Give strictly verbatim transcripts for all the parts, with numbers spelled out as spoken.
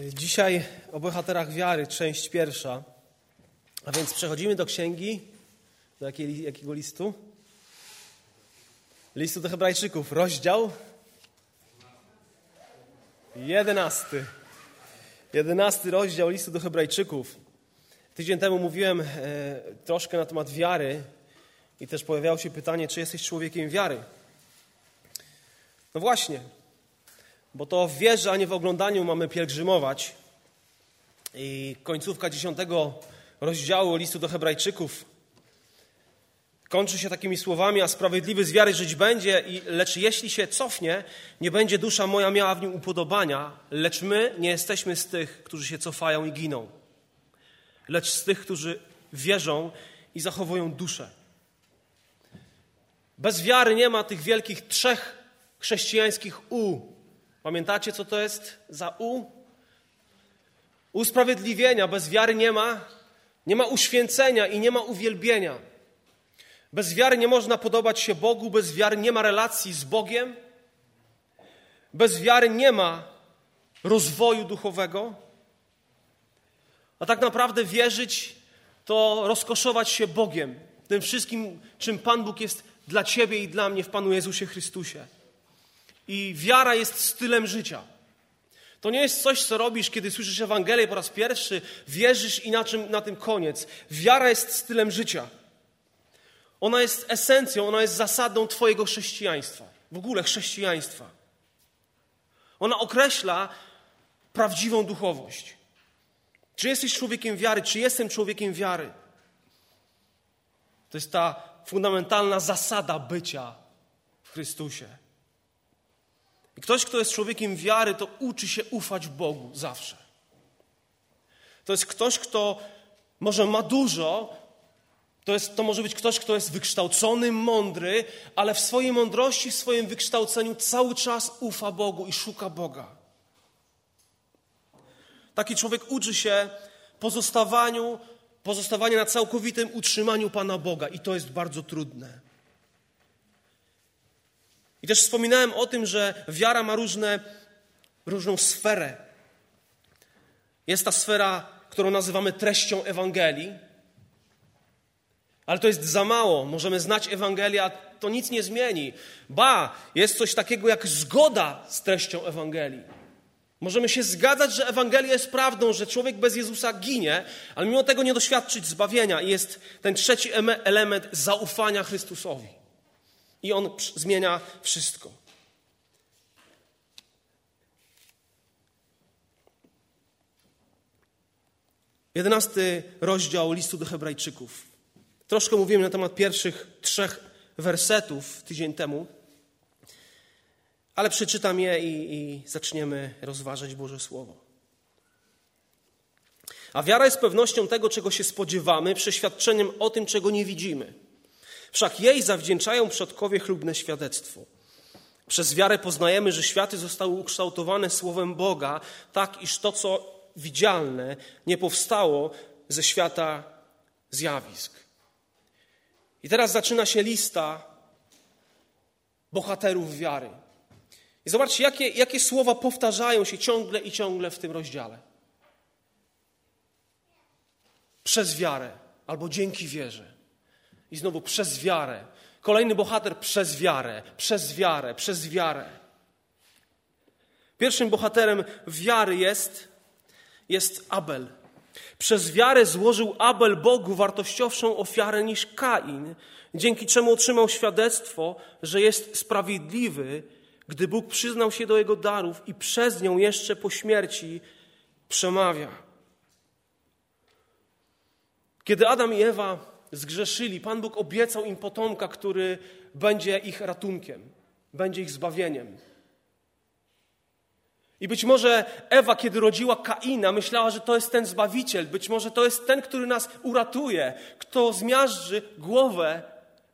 Dzisiaj o bohaterach wiary, część pierwsza. A więc przechodzimy do księgi, do jakiej, jakiego listu? Listu do Hebrajczyków, rozdział jedenasty. Jedenasty rozdział listu do Hebrajczyków. Tydzień temu mówiłem e, troszkę na temat wiary i też pojawiało się pytanie, czy jesteś człowiekiem wiary. No właśnie, bo to w wierze, a nie w oglądaniu mamy pielgrzymować. I końcówka dziesiątego rozdziału listu do Hebrajczyków kończy się takimi słowami: a sprawiedliwy z wiary żyć będzie, i lecz jeśli się cofnie, nie będzie dusza moja miała w nim upodobania, lecz my nie jesteśmy z tych, którzy się cofają i giną, lecz z tych, którzy wierzą i zachowują duszę. Bez wiary nie ma tych wielkich trzech chrześcijańskich u. Pamiętacie, co to jest za u? Usprawiedliwienia. Bez wiary nie ma. Nie ma uświęcenia i nie ma uwielbienia. Bez wiary nie można podobać się Bogu. Bez wiary nie ma relacji z Bogiem. Bez wiary nie ma rozwoju duchowego. A tak naprawdę wierzyć to rozkoszować się Bogiem. Tym wszystkim, czym Pan Bóg jest dla ciebie i dla mnie w Panu Jezusie Chrystusie. I wiara jest stylem życia. To nie jest coś, co robisz, kiedy słyszysz Ewangelię po raz pierwszy, wierzysz i na, czym, na tym koniec. Wiara jest stylem życia. Ona jest esencją, ona jest zasadą twojego chrześcijaństwa. W ogóle chrześcijaństwa. Ona określa prawdziwą duchowość. Czy jesteś człowiekiem wiary? Czy jestem człowiekiem wiary? To jest ta fundamentalna zasada bycia w Chrystusie. I ktoś, kto jest człowiekiem wiary, to uczy się ufać Bogu zawsze. To jest ktoś, kto może ma dużo, to, jest, to może być ktoś, kto jest wykształcony, mądry, ale w swojej mądrości, w swoim wykształceniu cały czas ufa Bogu i szuka Boga. Taki człowiek uczy się pozostawaniu, pozostawania na całkowitym utrzymaniu Pana Boga i to jest bardzo trudne. I też wspominałem o tym, że wiara ma różne, różną sferę. Jest ta sfera, którą nazywamy treścią Ewangelii, ale to jest za mało. Możemy znać Ewangelię, a to nic nie zmieni. Ba, jest coś takiego jak zgoda z treścią Ewangelii. Możemy się zgadzać, że Ewangelia jest prawdą, że człowiek bez Jezusa ginie, ale mimo tego nie doświadczyć zbawienia. I jest ten trzeci element zaufania Chrystusowi. I on zmienia wszystko. Jedenasty rozdział listu do Hebrajczyków. Troszkę mówiłem na temat pierwszych trzech wersetów tydzień temu, ale przeczytam je i, i zaczniemy rozważać Boże Słowo. A wiara jest pewnością tego, czego się spodziewamy, przeświadczeniem o tym, czego nie widzimy. Wszak jej zawdzięczają przodkowie chlubne świadectwo. Przez wiarę poznajemy, że światy zostały ukształtowane słowem Boga, tak iż to, co widzialne, nie powstało ze świata zjawisk. I teraz zaczyna się lista bohaterów wiary. I zobaczcie, jakie, jakie słowa powtarzają się ciągle i ciągle w tym rozdziale. Przez wiarę albo dzięki wierze. I znowu przez wiarę. Kolejny bohater przez wiarę, przez wiarę, przez wiarę. Pierwszym bohaterem wiary jest, jest Abel. Przez wiarę złożył Abel Bogu wartościowszą ofiarę niż Kain, dzięki czemu otrzymał świadectwo, że jest sprawiedliwy, gdy Bóg przyznał się do jego darów i przez nią jeszcze po śmierci przemawia. Kiedy Adam i Ewa zgrzeszyli, Pan Bóg obiecał im potomka, który będzie ich ratunkiem, będzie ich zbawieniem. I być może Ewa, kiedy rodziła Kaina, myślała, że to jest ten Zbawiciel, być może to jest ten, który nas uratuje, kto zmiażdży głowę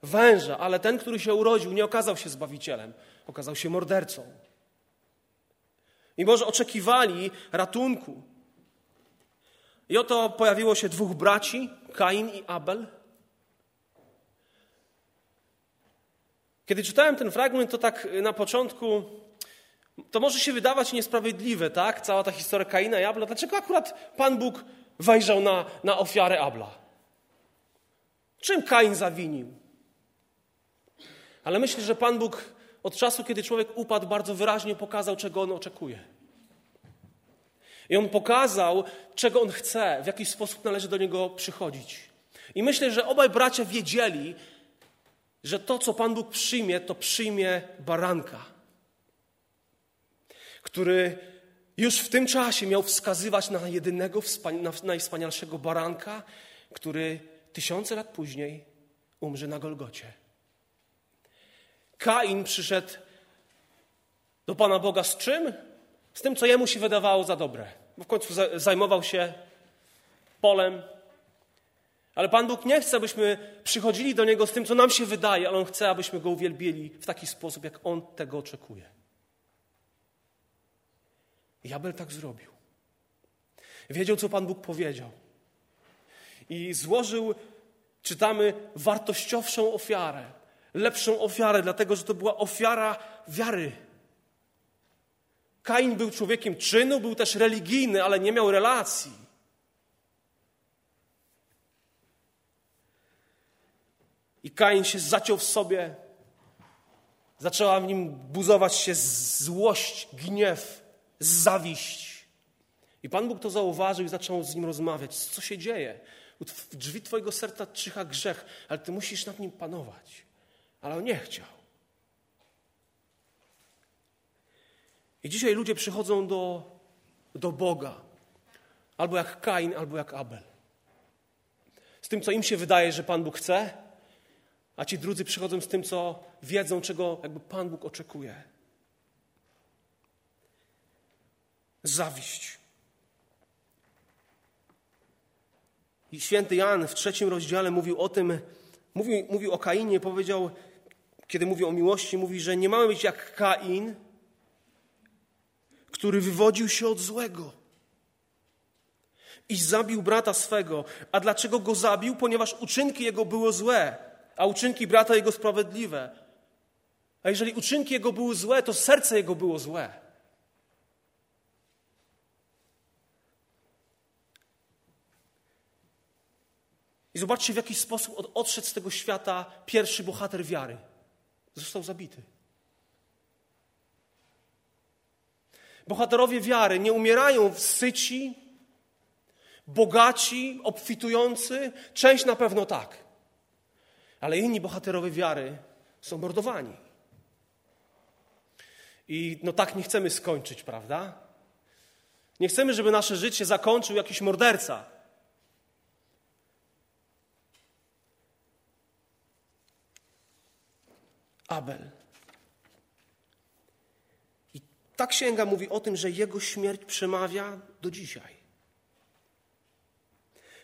węża, ale ten, który się urodził, nie okazał się Zbawicielem, okazał się mordercą. I może oczekiwali ratunku. I oto pojawiło się dwóch braci, Kain i Abel. Kiedy czytałem ten fragment, to tak na początku To może się wydawać niesprawiedliwe, tak? Cała ta historia Kaina i Abla. Dlaczego akurat Pan Bóg wejrzał na, na ofiarę Abla? Czym Kain zawinił? Ale myślę, że Pan Bóg od czasu, kiedy człowiek upadł, bardzo wyraźnie pokazał, czego on oczekuje. I on pokazał, czego on chce, w jaki sposób należy do niego przychodzić. I myślę, że obaj bracia wiedzieli, że to, co Pan Bóg przyjmie, to przyjmie baranka, który już w tym czasie miał wskazywać na jedynego, na najwspanialszego baranka, który tysiące lat później umrze na Golgocie. Kain przyszedł do Pana Boga z czym? Z tym, co jemu się wydawało za dobre. Bo w końcu zajmował się polem. Ale Pan Bóg nie chce, abyśmy przychodzili do Niego z tym, co nam się wydaje, ale On chce, abyśmy Go uwielbili w taki sposób, jak On tego oczekuje. I Abel tak zrobił. Wiedział, co Pan Bóg powiedział. I złożył, czytamy, wartościowszą ofiarę. Lepszą ofiarę, dlatego że to była ofiara wiary. Kain był człowiekiem czynu, był też religijny, ale nie miał relacji. I Kain się zaciął w sobie. Zaczęła w nim buzować się złość, gniew, zawiść. I Pan Bóg to zauważył i zaczął z nim rozmawiać. Co się dzieje? W drzwi twojego serca czyha grzech, ale ty musisz nad nim panować. Ale on nie chciał. I dzisiaj ludzie przychodzą do, do Boga. Albo jak Kain, albo jak Abel. Z tym, co im się wydaje, że Pan Bóg chce, a ci drudzy przychodzą z tym, co wiedzą, czego jakby Pan Bóg oczekuje. Zawiść. I święty Jan w trzecim rozdziale mówił o tym, mówił, mówił o Kainie, powiedział, kiedy mówi o miłości, mówi, że nie mamy być jak Kain, który wywodził się od złego i zabił brata swego. A dlaczego go zabił? Ponieważ uczynki jego były złe, a uczynki brata jego sprawiedliwe. A jeżeli uczynki jego były złe, to serce jego było złe. I zobaczcie, w jaki sposób odszedł z tego świata pierwszy bohater wiary. Został zabity. Bohaterowie wiary nie umierają syci, bogaci, obfitujący. Część na pewno tak. Ale inni bohaterowie wiary są mordowani. I no tak nie chcemy skończyć, prawda? Nie chcemy, żeby nasze życie zakończył jakiś morderca. Abel. I ta księga mówi o tym, że jego śmierć przemawia do dzisiaj.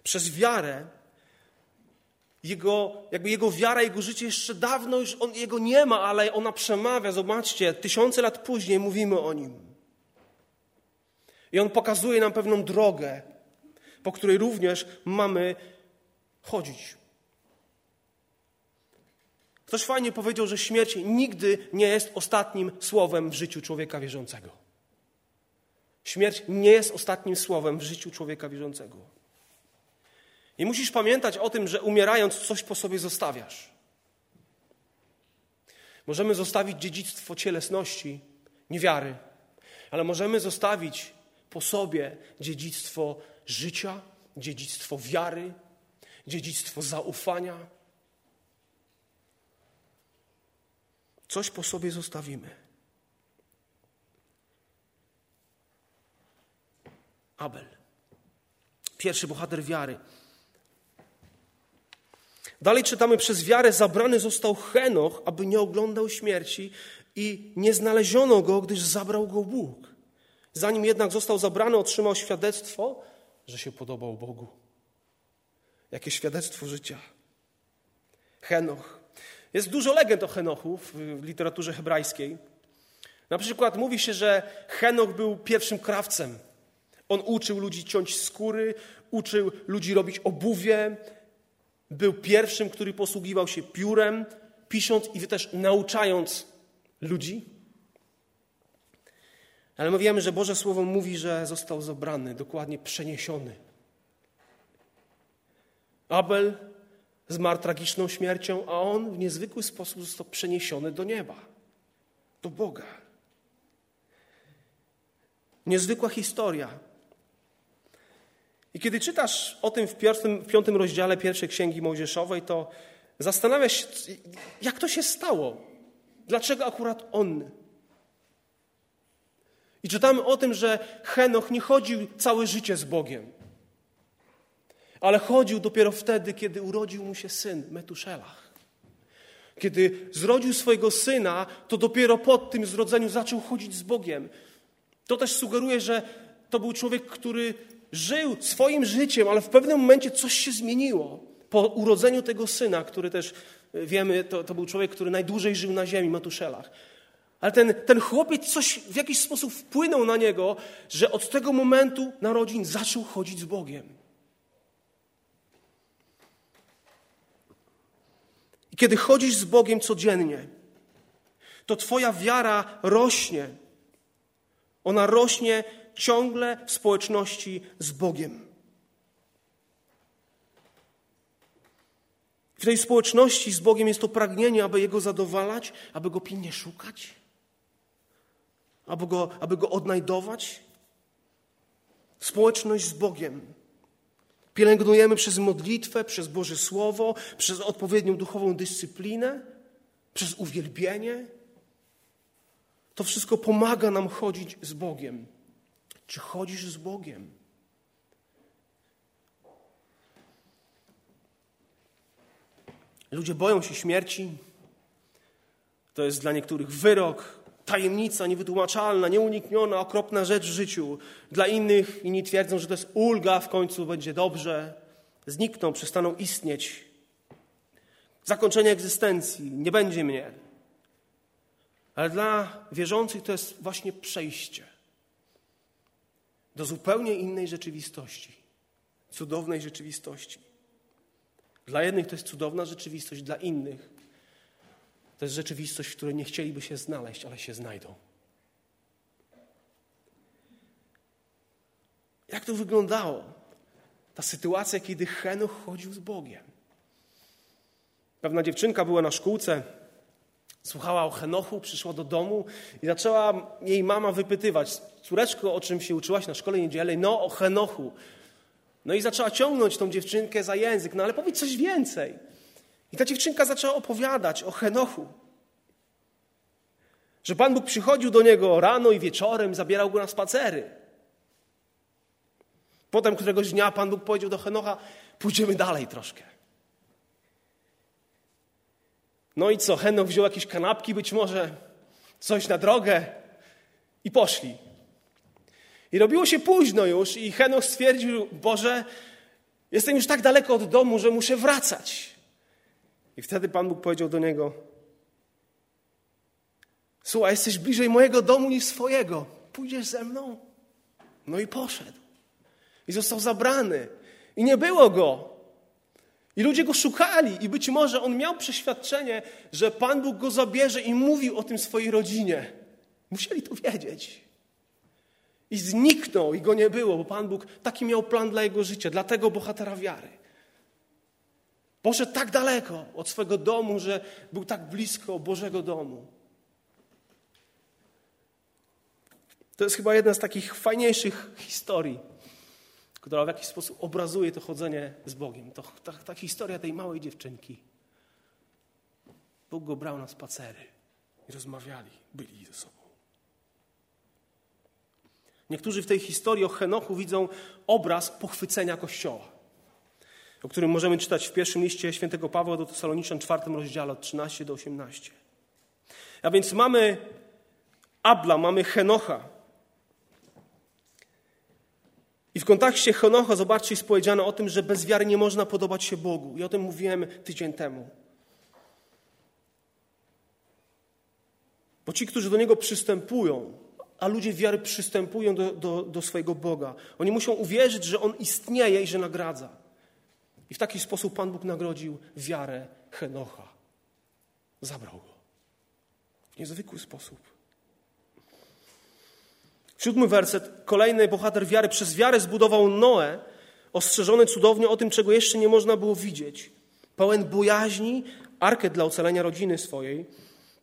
Przez wiarę, jego, jakby jego wiara, jego życie jeszcze dawno już on, jego nie ma, ale ona przemawia. Zobaczcie, tysiące lat później mówimy o nim. I on pokazuje nam pewną drogę, po której również mamy chodzić. Ktoś fajnie powiedział, że śmierć nigdy nie jest ostatnim słowem w życiu człowieka wierzącego. Śmierć nie jest ostatnim słowem w życiu człowieka wierzącego. I musisz pamiętać o tym, że umierając coś po sobie zostawiasz. Możemy zostawić dziedzictwo cielesności, niewiary, ale możemy zostawić po sobie dziedzictwo życia, dziedzictwo wiary, dziedzictwo zaufania. Coś po sobie zostawimy. Abel. Pierwszy bohater wiary. Dalej czytamy, przez wiarę zabrany został Henoch, aby nie oglądał śmierci i nie znaleziono go, gdyż zabrał go Bóg. Zanim jednak został zabrany, otrzymał świadectwo, że się podobał Bogu. Jakie świadectwo życia. Henoch. Jest dużo legend o Henochu w literaturze hebrajskiej. Na przykład mówi się, że Henoch był pierwszym krawcem. On uczył ludzi ciąć skóry, uczył ludzi robić obuwie. Był pierwszym, który posługiwał się piórem, pisząc i też nauczając ludzi. Ale my wiemy, że Boże Słowo mówi, że został zabrany, dokładnie przeniesiony. Abel zmarł tragiczną śmiercią, a on w niezwykły sposób został przeniesiony do nieba, do Boga. Niezwykła historia. I kiedy czytasz o tym w piątym, w piątym rozdziale pierwszej Księgi Mojżeszowej, to zastanawiasz się, jak to się stało? Dlaczego akurat on? I czytamy o tym, że Henoch nie chodził całe życie z Bogiem, ale chodził dopiero wtedy, kiedy urodził mu się syn, Metuszelach. Kiedy zrodził swojego syna, to dopiero po tym zrodzeniu zaczął chodzić z Bogiem. To też sugeruje, że to był człowiek, który żył swoim życiem, ale w pewnym momencie coś się zmieniło. Po urodzeniu tego syna, który też wiemy, to, to był człowiek, który najdłużej żył na ziemi, Metuszelach. Ale ten, ten chłopiec coś w jakiś sposób wpłynął na niego, że od tego momentu narodzin zaczął chodzić z Bogiem. I kiedy chodzisz z Bogiem codziennie, to twoja wiara rośnie. Ona rośnie ciągle w społeczności z Bogiem. W tej społeczności z Bogiem jest to pragnienie, aby Jego zadowalać, aby Go pilnie szukać, aby Go, aby Go odnajdować. Społeczność z Bogiem pielęgnujemy przez modlitwę, przez Boże Słowo, przez odpowiednią duchową dyscyplinę, przez uwielbienie. To wszystko pomaga nam chodzić z Bogiem. Czy chodzisz z Bogiem? Ludzie boją się śmierci. To jest dla niektórych wyrok, tajemnica niewytłumaczalna, nieunikniona, okropna rzecz w życiu. Dla innych, inni twierdzą, że to jest ulga, w końcu będzie dobrze. Znikną, przestaną istnieć. Zakończenie egzystencji, nie będzie mnie. Ale dla wierzących to jest właśnie przejście do zupełnie innej rzeczywistości, cudownej rzeczywistości. Dla jednych to jest cudowna rzeczywistość, dla innych to jest rzeczywistość, w której nie chcieliby się znaleźć, ale się znajdą. Jak to wyglądało? Ta sytuacja, kiedy Henoch chodził z Bogiem. Pewna dziewczynka była na szkółce, słuchała o Henochu, przyszła do domu i zaczęła jej mama wypytywać: córeczko, o czym się uczyłaś na szkole niedzielnej? No, o Henochu. No i zaczęła ciągnąć tą dziewczynkę za język, no ale powiedz coś więcej. I ta dziewczynka zaczęła opowiadać o Henochu. Że Pan Bóg przychodził do niego rano i wieczorem, zabierał go na spacery. Potem któregoś dnia Pan Bóg powiedział do Henocha: pójdziemy dalej troszkę. No i co, Henoch wziął jakieś kanapki być może, coś na drogę i poszli. I robiło się późno już i Henoch stwierdził: Boże, jestem już tak daleko od domu, że muszę wracać. I wtedy Pan Bóg powiedział do niego: słuchaj, jesteś bliżej mojego domu niż swojego. Pójdziesz ze mną? No i poszedł. I został zabrany. I nie było go. I ludzie go szukali. I być może on miał przeświadczenie, że Pan Bóg go zabierze i mówił o tym swojej rodzinie. Musieli to wiedzieć. I zniknął, i go nie było, bo Pan Bóg taki miał plan dla jego życia, dla tego bohatera wiary. Poszedł tak daleko od swego domu, że był tak blisko Bożego domu. To jest chyba jedna z takich fajniejszych historii, która w jakiś sposób obrazuje to chodzenie z Bogiem. To, ta, ta historia tej małej dziewczynki. Bóg go brał na spacery i rozmawiali, byli ze sobą. Niektórzy w tej historii o Henochu widzą obraz pochwycenia Kościoła, o którym możemy czytać w pierwszym liście świętego Pawła do Tesaloniczan, czwartym rozdziale, od trynastego do osiemnastego. A więc mamy Abla, mamy Henocha. I w kontekście Henocha, zobaczcie, jest powiedziane o tym, że bez wiary nie można podobać się Bogu. I o tym mówiłem tydzień temu. Bo ci, którzy do Niego przystępują, a ludzie wiary przystępują do, do, do swojego Boga. Oni muszą uwierzyć, że On istnieje i że nagradza. I w taki sposób Pan Bóg nagrodził wiarę Henocha. Zabrał go. W niezwykły sposób. Siódmy werset. Kolejny bohater wiary. Przez wiarę zbudował Noe, ostrzeżony cudownie o tym, czego jeszcze nie można było widzieć. Pełen bojaźni, arkę dla ocalenia rodziny swojej.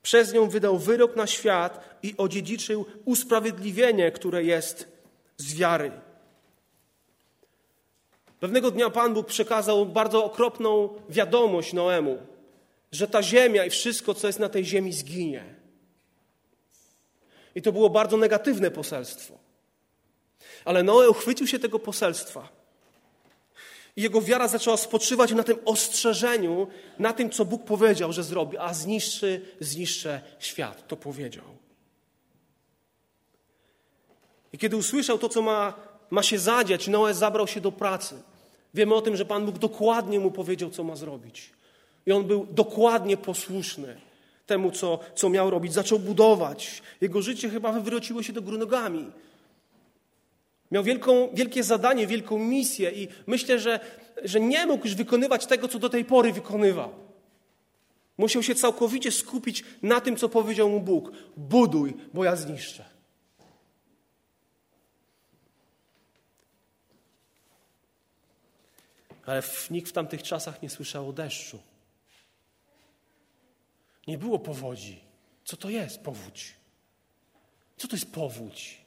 Przez nią wydał wyrok na świat i odziedziczył usprawiedliwienie, które jest z wiary. Pewnego dnia Pan Bóg przekazał bardzo okropną wiadomość Noemu, że ta ziemia i wszystko, co jest na tej ziemi, zginie. I to było bardzo negatywne poselstwo. Ale Noe uchwycił się tego poselstwa. I jego wiara zaczęła spoczywać na tym ostrzeżeniu, na tym, co Bóg powiedział, że zrobi. A zniszczy, zniszczę świat. To powiedział. I kiedy usłyszał to, co ma, ma się zadziać, Noe zabrał się do pracy. Wiemy o tym, że Pan Bóg dokładnie mu powiedział, co ma zrobić. I on był dokładnie posłuszny temu, co, co miał robić. Zaczął budować. Jego życie chyba wywróciło się do góry nogami. Miał wielką, wielkie zadanie, wielką misję i myślę, że, że nie mógł już wykonywać tego, co do tej pory wykonywał. Musiał się całkowicie skupić na tym, co powiedział mu Bóg. Buduj, bo ja zniszczę. Ale nikt w tamtych czasach nie słyszał o deszczu. Nie było powodzi. Co to jest powódź? Co to jest powódź?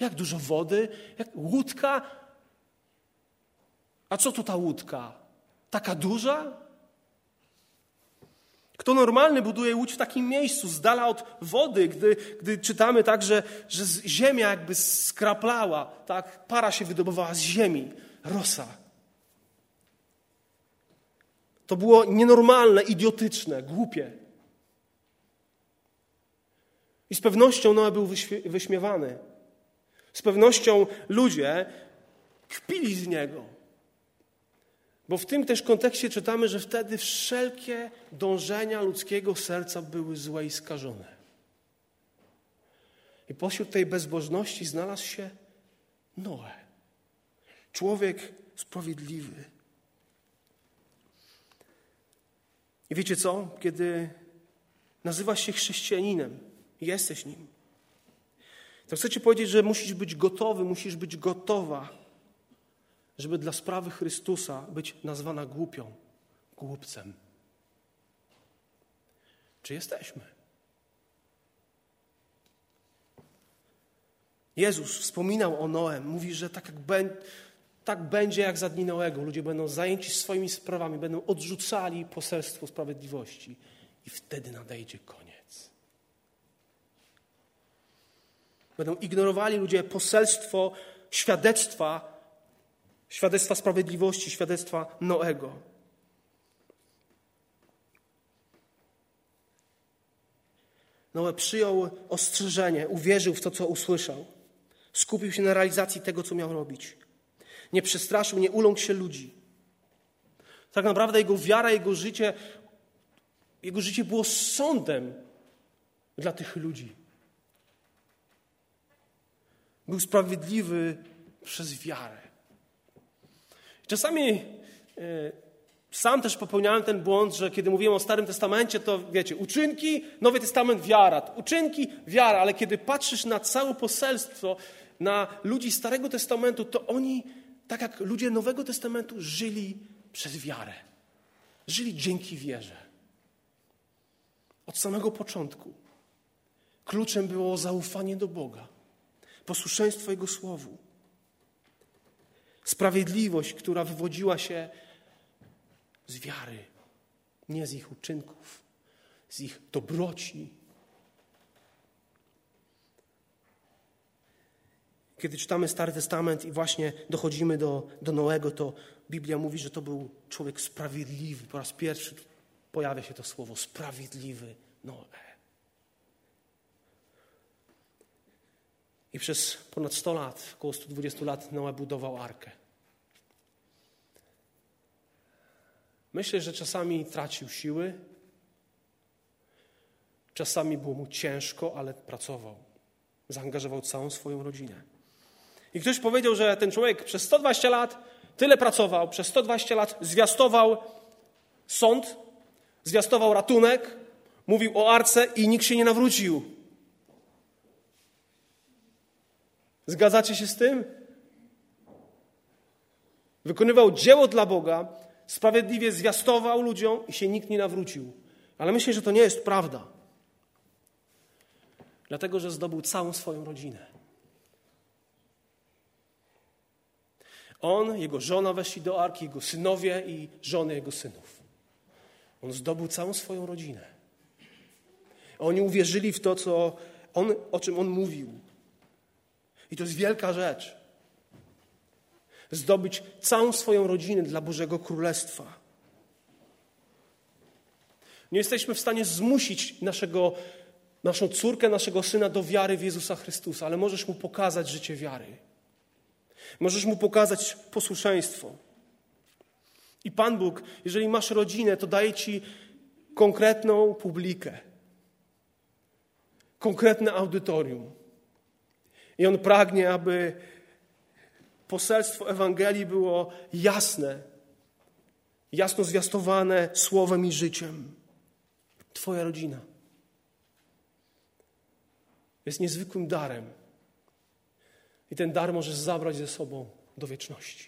Jak dużo wody? Jak łódka? A co to ta łódka? Taka duża? Kto normalny buduje łódź w takim miejscu, z dala od wody, gdy, gdy czytamy tak, że, że ziemia jakby skraplała, tak? Para się wydobywała z ziemi, rosa. To było nienormalne, idiotyczne, głupie. I z pewnością Noe był wyśmiewany. Z pewnością ludzie kpili z niego. Bo w tym też kontekście czytamy, że wtedy wszelkie dążenia ludzkiego serca były złe i skażone. I pośród tej bezbożności znalazł się Noe. Człowiek sprawiedliwy. I wiecie co? Kiedy nazywasz się chrześcijaninem, jesteś nim, to chcę ci powiedzieć, że musisz być gotowy, musisz być gotowa, żeby dla sprawy Chrystusa być nazwana głupią, głupcem. Czy jesteśmy? Jezus wspominał o Noe, mówi, że tak, jak be- tak będzie jak za dni Noego. Ludzie będą zajęci swoimi sprawami, będą odrzucali poselstwo sprawiedliwości i wtedy nadejdzie koniec. Będą ignorowali ludzie poselstwo świadectwa, świadectwa sprawiedliwości, świadectwa Noego. Noe przyjął ostrzeżenie, uwierzył w to, co usłyszał. Skupił się na realizacji tego, co miał robić. Nie przestraszył, nie uląkł się ludzi. Tak naprawdę jego wiara, jego życie, jego życie było sądem dla tych ludzi. Był sprawiedliwy przez wiarę. Czasami y, sam też popełniałem ten błąd, że kiedy mówiłem o Starym Testamencie, to wiecie, uczynki, Nowy Testament, wiara. Uczynki, wiara, ale kiedy patrzysz na całe poselstwo, na ludzi Starego Testamentu, to oni, tak jak ludzie Nowego Testamentu, żyli przez wiarę. Żyli dzięki wierze. Od samego początku. Kluczem było zaufanie do Boga. Posłuszeństwo Jego Słowu. Sprawiedliwość, która wywodziła się z wiary. Nie z ich uczynków. Z ich dobroci. Kiedy czytamy Stary Testament i właśnie dochodzimy do, do Noego, to Biblia mówi, że to był człowiek sprawiedliwy. Po raz pierwszy pojawia się to słowo sprawiedliwy Noe. I przez ponad sto lat, około sto dwadzieścia lat Noe budował arkę. Myślę, że czasami tracił siły. Czasami było mu ciężko, ale pracował. Zaangażował całą swoją rodzinę. I ktoś powiedział, że ten człowiek przez sto dwadzieścia lat tyle pracował, przez sto dwadzieścia lat zwiastował sąd, zwiastował ratunek, mówił o arce i nikt się nie nawrócił. Zgadzacie się z tym? Wykonywał dzieło dla Boga, sprawiedliwie zwiastował ludziom i się nikt nie nawrócił. Ale myślę, że to nie jest prawda. Dlatego, że zdobył całą swoją rodzinę. On, jego żona weszli do arki, jego synowie i żony jego synów. On zdobył całą swoją rodzinę. Oni uwierzyli w to, co on, o czym on mówił. I to jest wielka rzecz. Zdobyć całą swoją rodzinę dla Bożego Królestwa. Nie jesteśmy w stanie zmusić naszego, naszą córkę, naszego syna do wiary w Jezusa Chrystusa, ale możesz mu pokazać życie wiary. Możesz mu pokazać posłuszeństwo. I Pan Bóg, jeżeli masz rodzinę, to daje ci konkretną publikę. Konkretne audytorium. I On pragnie, aby poselstwo Ewangelii było jasne, jasno zwiastowane słowem i życiem. Twoja rodzina jest niezwykłym darem i ten dar możesz zabrać ze sobą do wieczności.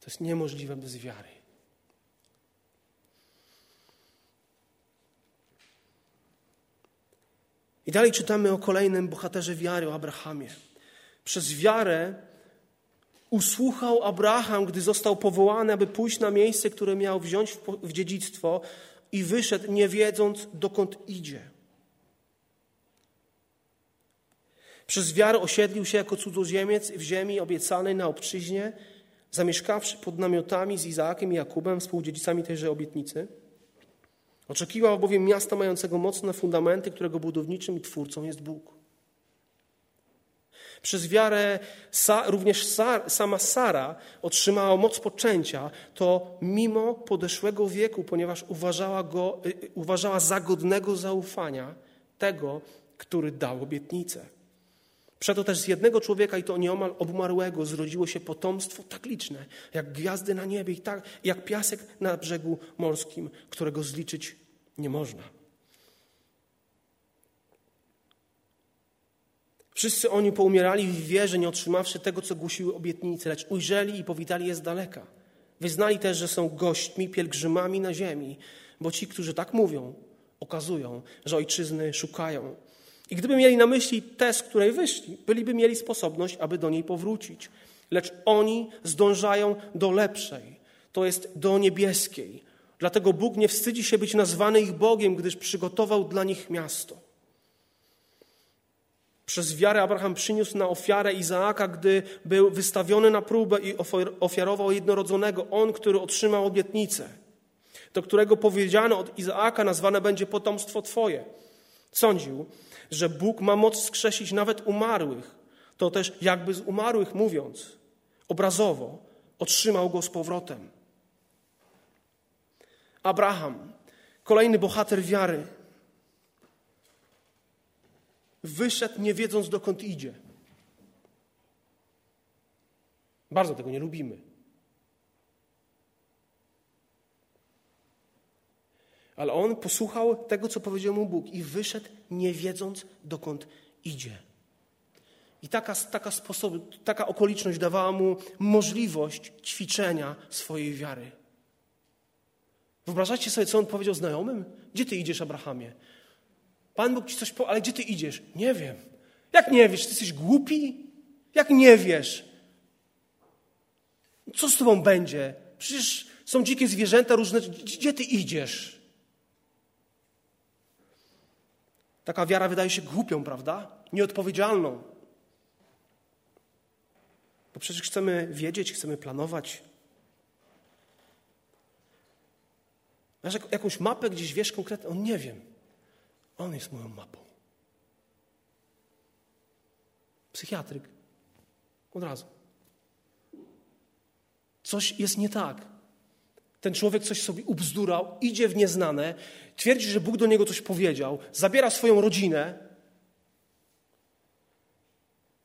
To jest niemożliwe bez wiary. I dalej czytamy o kolejnym bohaterze wiary, o Abrahamie. Przez wiarę usłuchał Abraham, gdy został powołany, aby pójść na miejsce, które miał wziąć w, w dziedzictwo, i wyszedł, nie wiedząc, dokąd idzie. Przez wiarę osiedlił się jako cudzoziemiec w ziemi obiecanej na obczyźnie, zamieszkawszy pod namiotami z Izaakiem i Jakubem, współdziedzicami tejże obietnicy. Oczekiwał bowiem miasta mającego mocne fundamenty, którego budowniczym i twórcą jest Bóg. Przez wiarę sa, również Sar, sama Sara otrzymała moc poczęcia, to mimo podeszłego wieku, ponieważ uważała, go, uważała za godnego zaufania tego, który dał obietnicę. Przeto też z jednego człowieka, i to nieomal obumarłego, zrodziło się potomstwo tak liczne, jak gwiazdy na niebie i tak, jak piasek na brzegu morskim, którego zliczyć nie można. Wszyscy oni poumierali w wierze, nie otrzymawszy tego, co głosiły obietnice, lecz ujrzeli i powitali je z daleka. Wyznali też, że są gośćmi, pielgrzymami na ziemi, bo ci, którzy tak mówią, okazują, że ojczyzny szukają. I gdyby mieli na myśli tę, z której wyszli, byliby mieli sposobność, aby do niej powrócić. Lecz oni zdążają do lepszej, to jest do niebieskiej. Dlatego Bóg nie wstydzi się być nazwany ich Bogiem, gdyż przygotował dla nich miasto. Przez wiarę Abraham przyniósł na ofiarę Izaaka, gdy był wystawiony na próbę, i ofiarował jednorodzonego, on, który otrzymał obietnicę, do którego powiedziano: od Izaaka nazwane będzie potomstwo Twoje. Sądził, że Bóg ma moc skrzesić nawet umarłych, to też jakby z umarłych mówiąc, obrazowo otrzymał go z powrotem. Abraham, kolejny bohater wiary, wyszedł nie wiedząc, dokąd idzie. Bardzo tego nie lubimy. Ale on posłuchał tego, co powiedział mu Bóg, i wyszedł nie wiedząc, dokąd idzie. I taka, taka, sposob, taka okoliczność dawała mu możliwość ćwiczenia swojej wiary. Wyobrażacie sobie, co on powiedział znajomym? Gdzie ty idziesz, Abrahamie? Pan Bóg ci coś powie, ale gdzie ty idziesz? Nie wiem. Jak nie wiesz? Ty jesteś głupi? Jak nie wiesz? Co z tobą będzie? Przecież są dzikie zwierzęta różne. Gdzie ty idziesz? Taka wiara wydaje się głupią, prawda? Nieodpowiedzialną. Bo przecież chcemy wiedzieć, chcemy planować. Masz jakąś mapę, gdzieś wiesz konkretnie? On nie wiem. On jest moją mapą. Psychiatryk. Od razu. Coś jest nie tak. Ten człowiek coś sobie ubzdurał, idzie w nieznane, twierdzi, że Bóg do niego coś powiedział, zabiera swoją rodzinę.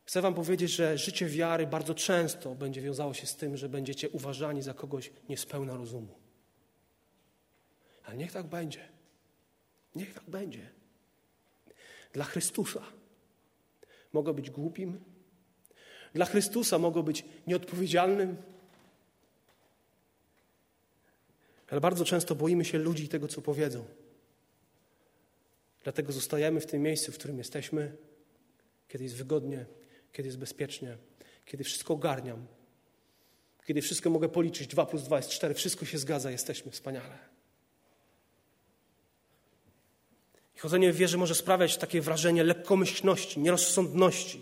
Chcę wam powiedzieć, że życie wiary bardzo często będzie wiązało się z tym, że będziecie uważani za kogoś niespełna rozumu. Ale niech tak będzie. Niech tak będzie. Dla Chrystusa. mogło być głupim. Dla Chrystusa mogło być nieodpowiedzialnym. Ale bardzo często boimy się ludzi i tego, co powiedzą. Dlatego zostajemy w tym miejscu, w którym jesteśmy, kiedy jest wygodnie, kiedy jest bezpiecznie, kiedy wszystko ogarniam, kiedy wszystko mogę policzyć, dwa plus dwa jest cztery, wszystko się zgadza, jesteśmy wspaniale. I chodzenie w wierze może sprawiać takie wrażenie lekkomyślności, nierozsądności.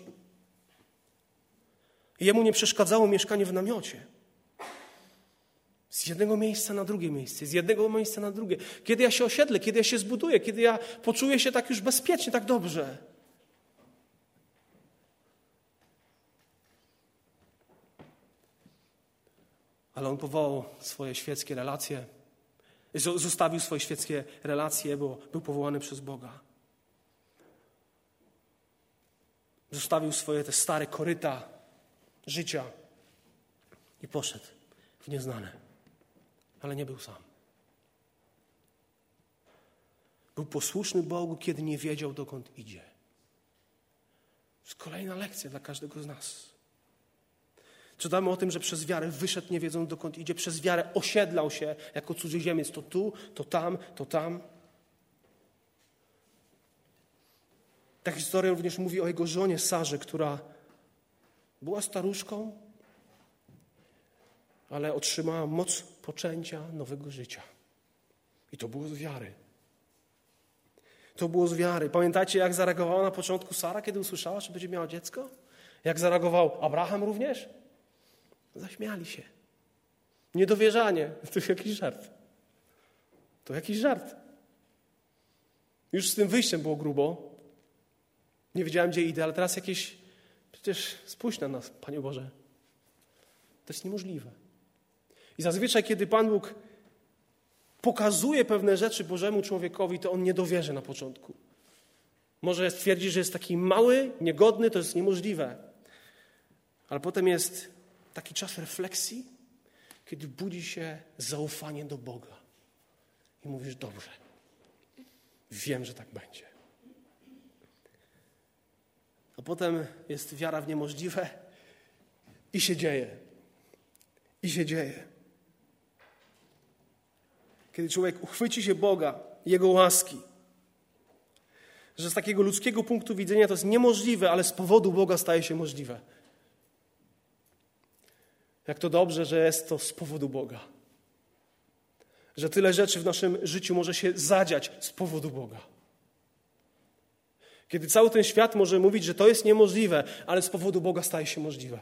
I jemu nie przeszkadzało mieszkanie w namiocie. Z jednego miejsca na drugie miejsce, z jednego miejsca na drugie. Kiedy ja się osiedlę, kiedy ja się zbuduję, kiedy ja poczuję się tak już bezpiecznie, tak dobrze. Ale on powołał swoje świeckie relacje, zostawił swoje świeckie relacje, bo był powołany przez Boga. Zostawił swoje te stare koryta życia i poszedł w nieznane. Ale nie był sam. Był posłuszny Bogu, kiedy nie wiedział, dokąd idzie. To jest kolejna lekcja dla każdego z nas. Czytamy o tym, że przez wiarę wyszedł, nie wiedząc, dokąd idzie. Przez wiarę osiedlał się jako cudzoziemiec. To tu, to tam, to tam. Ta historia również mówi o jego żonie Sarze, która była staruszką, ale otrzymała moc poczęcia nowego życia. I to było z wiary. To było z wiary. Pamiętacie, jak zareagowała na początku Sara, kiedy usłyszała, że będzie miała dziecko? Jak zareagował Abraham również? Zaśmiali się. Niedowierzanie. To jakiś żart. To jakiś żart. Już z tym wyjściem było grubo. Nie wiedziałem, gdzie idę, ale teraz jakieś... Przecież spójrz na nas, Panie Boże. To jest niemożliwe. I zazwyczaj, kiedy Pan Bóg pokazuje pewne rzeczy Bożemu człowiekowi, to on nie dowierzy na początku. Może stwierdzi, że jest taki mały, niegodny, to jest niemożliwe. Ale potem jest taki czas refleksji, kiedy budzi się zaufanie do Boga. I mówisz, dobrze, wiem, że tak będzie. A potem jest wiara w niemożliwe i się dzieje. I się dzieje. Kiedy człowiek uchwyci się Boga, Jego łaski, że z takiego ludzkiego punktu widzenia to jest niemożliwe, ale z powodu Boga staje się możliwe. Jak to dobrze, że jest to z powodu Boga. Że tyle rzeczy w naszym życiu może się zadziać z powodu Boga. Kiedy cały ten świat może mówić, że to jest niemożliwe, ale z powodu Boga staje się możliwe.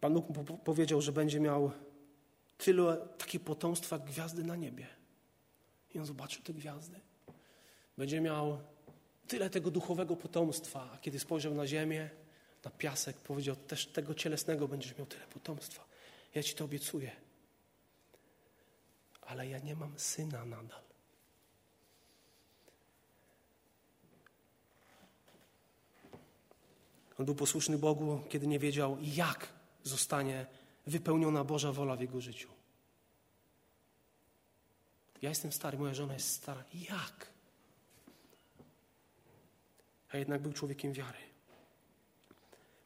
Pan Bóg mu powiedział, że będzie miał tyle, takie potomstwa jak gwiazdy na niebie. I on zobaczył te gwiazdy. Będzie miał tyle tego duchowego potomstwa. A kiedy spojrzał na ziemię, na piasek, powiedział, też tego cielesnego będziesz miał tyle potomstwa. Ja ci to obiecuję. Ale ja nie mam syna nadal. On był posłuszny Bogu, kiedy nie wiedział, jak zostanie wypełniona Boża wola w jego życiu. Ja jestem stary, moja żona jest stara. Jak? A jednak był człowiekiem wiary.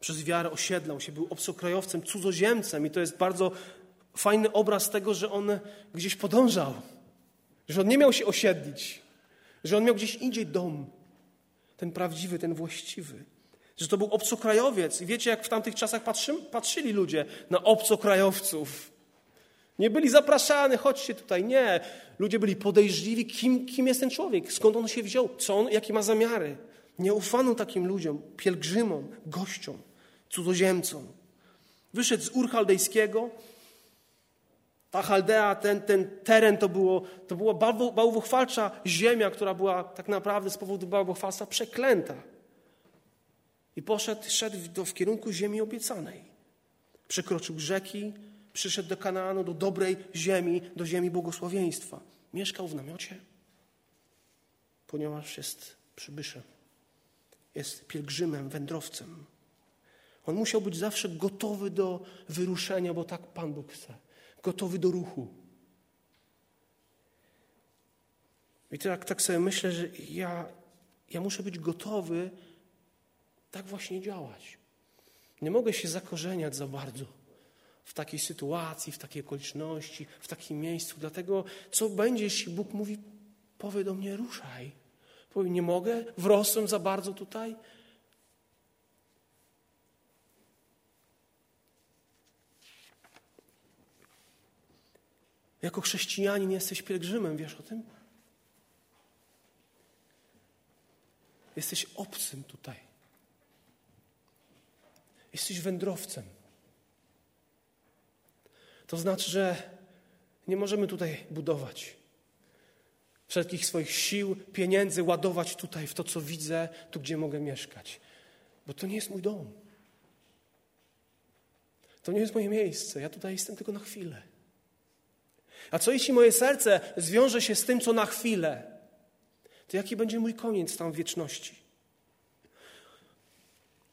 Przez wiarę osiedlał się, był obcokrajowcem, cudzoziemcem i to jest bardzo fajny obraz tego, że on gdzieś podążał. Że on nie miał się osiedlić. Że on miał gdzieś indziej dom. Ten prawdziwy, ten właściwy. Że to był obcokrajowiec. I wiecie, jak w tamtych czasach patrzy, patrzyli ludzie na obcokrajowców. Nie byli zapraszani, chodźcie tutaj. Nie. Ludzie byli podejrzliwi, kim, kim jest ten człowiek, skąd on się wziął, co on, jakie ma zamiary. Nie ufano takim ludziom, pielgrzymom, gościom, cudzoziemcom. Wyszedł z Ur Chaldejskiego. Ta Chaldea, ten, ten teren, to, było, to była bałwochwalcza ziemia, która była tak naprawdę z powodu bałwochwalstwa przeklęta. I poszedł, szedł do, w kierunku ziemi obiecanej. Przekroczył rzeki, przyszedł do Kanaanu, do dobrej ziemi, do ziemi błogosławieństwa. Mieszkał w namiocie, ponieważ jest przybyszem. Jest pielgrzymem, wędrowcem. On musiał być zawsze gotowy do wyruszenia, bo tak Pan Bóg chce. Gotowy do ruchu. I tak, tak sobie myślę, że ja, ja muszę być gotowy tak właśnie działać. Nie mogę się zakorzeniać za bardzo w takiej sytuacji, w takiej okoliczności, w takim miejscu. Dlatego co będzie, jeśli Bóg mówi, powie do mnie, ruszaj. Powiem, nie mogę, wrosłem za bardzo tutaj. Jako chrześcijanin jesteś pielgrzymem, wiesz o tym? Jesteś obcym tutaj. Jesteś wędrowcem. To znaczy, że nie możemy tutaj budować wszelkich swoich sił, pieniędzy, ładować tutaj w to, co widzę, tu, gdzie mogę mieszkać. Bo to nie jest mój dom. To nie jest moje miejsce. Ja tutaj jestem tylko na chwilę. A co jeśli moje serce zwiąże się z tym, co na chwilę? To jaki będzie mój koniec tam w wieczności?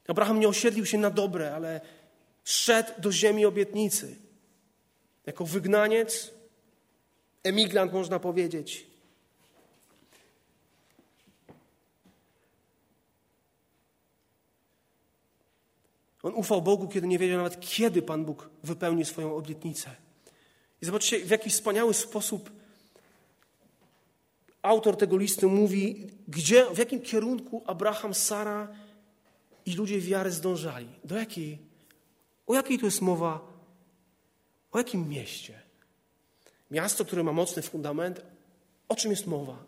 Abraham nie osiedlił się na dobre, ale szedł do ziemi obietnicy. Jako wygnaniec, emigrant można powiedzieć. On ufał Bogu, kiedy nie wiedział nawet, kiedy Pan Bóg wypełni swoją obietnicę. I zobaczcie, w jaki wspaniały sposób autor tego listu mówi, gdzie, w jakim kierunku Abraham, Sara i ludzie wiary zdążali. Do jakiej? O jakiej tu jest mowa? O jakim mieście? Miasto, które ma mocny fundament. O czym jest mowa?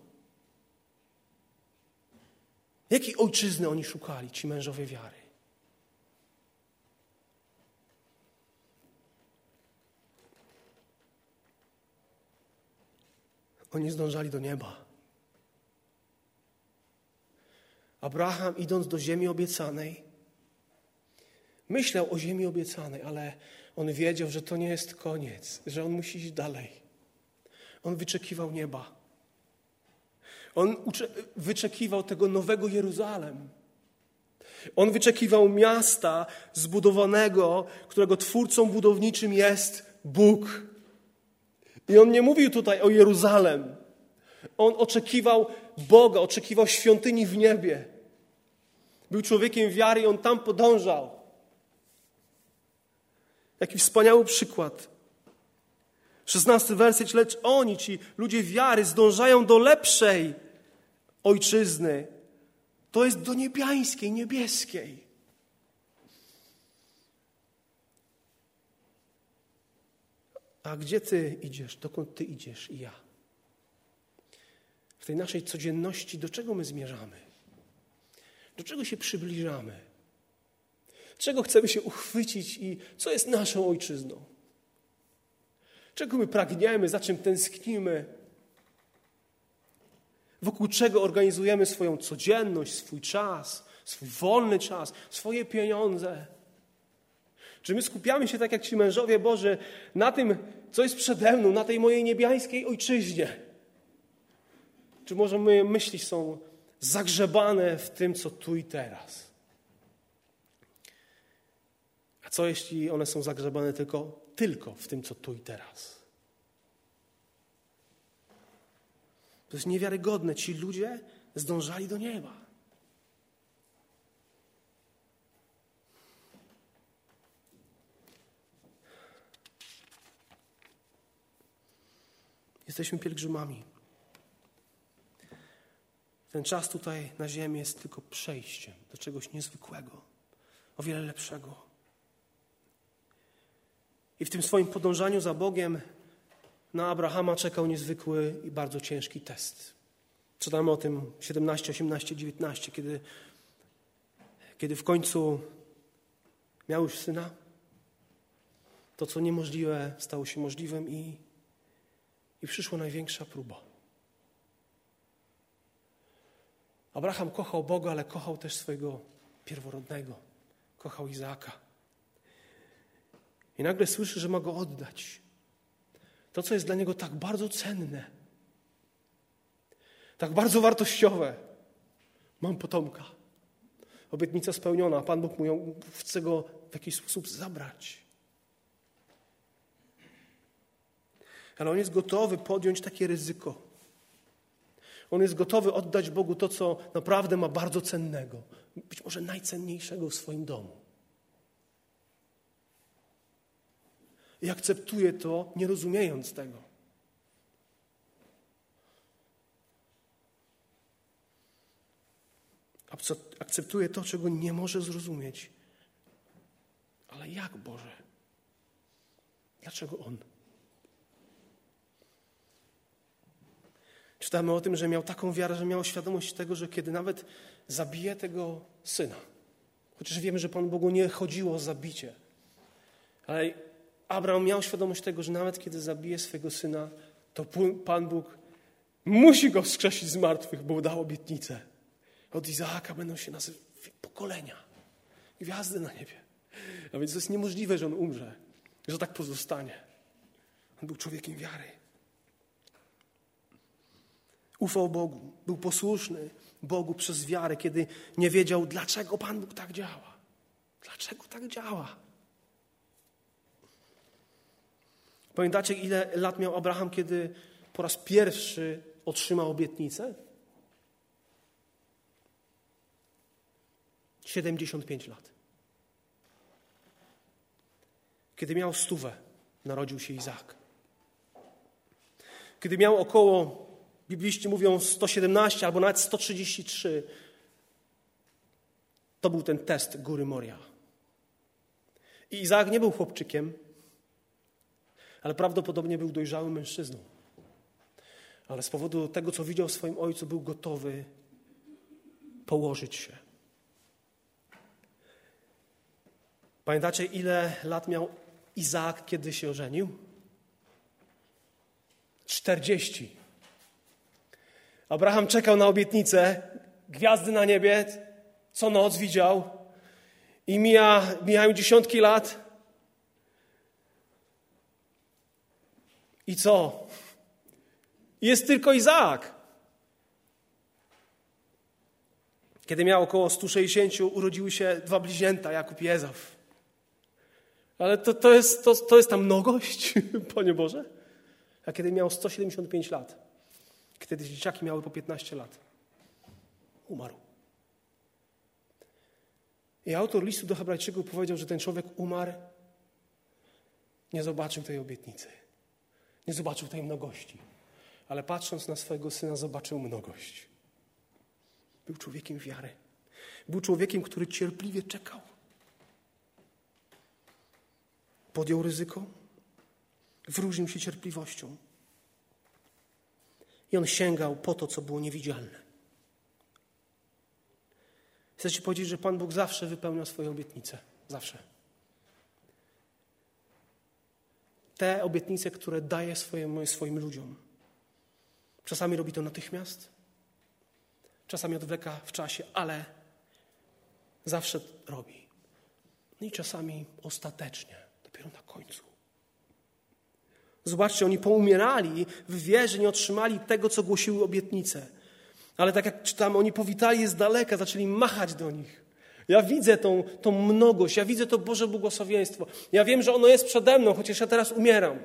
Jakiej ojczyzny oni szukali, ci mężowie wiary? Oni zdążali do nieba. Abraham, idąc do ziemi obiecanej, myślał o ziemi obiecanej, ale on wiedział, że to nie jest koniec, że on musi iść dalej. On wyczekiwał nieba. On ucze- wyczekiwał tego nowego Jeruzalem. On wyczekiwał miasta zbudowanego, którego twórcą budowniczym jest Bóg. I on nie mówił tutaj o Jeruzalem. On oczekiwał Boga, oczekiwał świątyni w niebie. Był człowiekiem wiary i on tam podążał. Jaki wspaniały przykład. szesnasty werset, lecz oni, ci ludzie wiary, zdążają do lepszej ojczyzny. To jest do niebiańskiej, niebieskiej. A gdzie ty idziesz? Dokąd ty idziesz i ja? W tej naszej codzienności do czego my zmierzamy? Do czego się przybliżamy? Czego chcemy się uchwycić i co jest naszą ojczyzną? Czego my pragniemy? Za czym tęsknimy? Wokół czego organizujemy swoją codzienność, swój czas, swój wolny czas, swoje pieniądze? Czy my skupiamy się, tak jak ci mężowie Boży, na tym, co jest przede mną, na tej mojej niebiańskiej ojczyźnie? Czy może moje myśli są zagrzebane w tym, co tu i teraz? A co jeśli one są zagrzebane tylko, tylko w tym, co tu i teraz? To jest niewiarygodne. Ci ludzie zdążali do nieba. Jesteśmy pielgrzymami. Ten czas tutaj na ziemi jest tylko przejściem do czegoś niezwykłego, o wiele lepszego. I w tym swoim podążaniu za Bogiem na Abrahama czekał niezwykły i bardzo ciężki test. Czytamy o tym siedemnaście, osiemnaście, dziewiętnaście, kiedy, kiedy w końcu miał już syna, to co niemożliwe stało się możliwym i I przyszła największa próba. Abraham kochał Boga, ale kochał też swojego pierworodnego. Kochał Izaaka. I nagle słyszy, że ma go oddać. To, co jest dla niego tak bardzo cenne, tak bardzo wartościowe. Mam potomka. obietnica spełniona, a Pan Bóg mu ją chce go w jakiś sposób zabrać. Ale on jest gotowy podjąć takie ryzyko. On jest gotowy oddać Bogu to, co naprawdę ma bardzo cennego, być może najcenniejszego w swoim domu. I akceptuje to, nie rozumiejąc tego. Akceptuje to, czego nie może zrozumieć. Ale jak, Boże? Dlaczego on? Czytamy o tym, że miał taką wiarę, że miał świadomość tego, że kiedy nawet zabije tego syna, chociaż wiemy, że Panu Bogu nie chodziło o zabicie, ale Abraham miał świadomość tego, że nawet kiedy zabije swego syna, to Pan Bóg musi go wskrzesić z martwych, bo dał obietnicę. Od Izaaka będą się nazywać pokolenia, gwiazdy na niebie. A więc to jest niemożliwe, że on umrze, że tak pozostanie. On był człowiekiem wiary. Ufał Bogu, był posłuszny Bogu przez wiarę, kiedy nie wiedział, dlaczego Pan Bóg tak działa. Dlaczego tak działa? Pamiętacie, ile lat miał Abraham, kiedy po raz pierwszy otrzymał obietnicę? siedemdziesiąt pięć lat. Kiedy miał stówę, narodził się Izaak. Kiedy miał około, bibliści mówią, sto siedemnaście albo nawet sto trzydzieści trzy, to był ten test góry Moria. I Izaak nie był chłopczykiem, ale prawdopodobnie był dojrzałym mężczyzną. Ale z powodu tego, co widział w swoim ojcu, był gotowy położyć się. Pamiętacie, ile lat miał Izaak, kiedy się ożenił? czterdzieści. Abraham czekał na obietnicę, gwiazdy na niebie, co noc widział i mija, mijają dziesiątki lat. I co? Jest tylko Izaak. Kiedy miał około sto sześćdziesiąt, urodziły się dwa bliźnięta, Jakub i Jezaw. Ale to, to, jest, to, to jest ta mnogość, Panie Boże. A kiedy miał sto siedemdziesiąt pięć lat, kiedy dzieciaki miały po piętnaście lat, umarł. I autor listu do Hebrajczyków powiedział, że ten człowiek umarł, nie zobaczył tej obietnicy. Nie zobaczył tej mnogości. Ale patrząc na swojego syna, zobaczył mnogość. Był człowiekiem wiary. Był człowiekiem, który cierpliwie czekał. Podjął ryzyko, wyróżnił się cierpliwością i on sięgał po to, co było niewidzialne. Chcę ci powiedzieć, że Pan Bóg zawsze wypełnia swoje obietnice. Zawsze. Te obietnice, które daje swoim, swoim ludziom. Czasami robi to natychmiast, czasami odwleka w czasie, ale zawsze robi. No i czasami ostatecznie, dopiero na końcu. Zobaczcie, oni poumierali w wierze, nie otrzymali tego, co głosiły obietnice. Ale tak jak czytamy, oni powitali je z daleka, zaczęli machać do nich. Ja widzę tą, tą mnogość, ja widzę to Boże błogosławieństwo. Ja wiem, że ono jest przede mną, chociaż ja teraz umieram.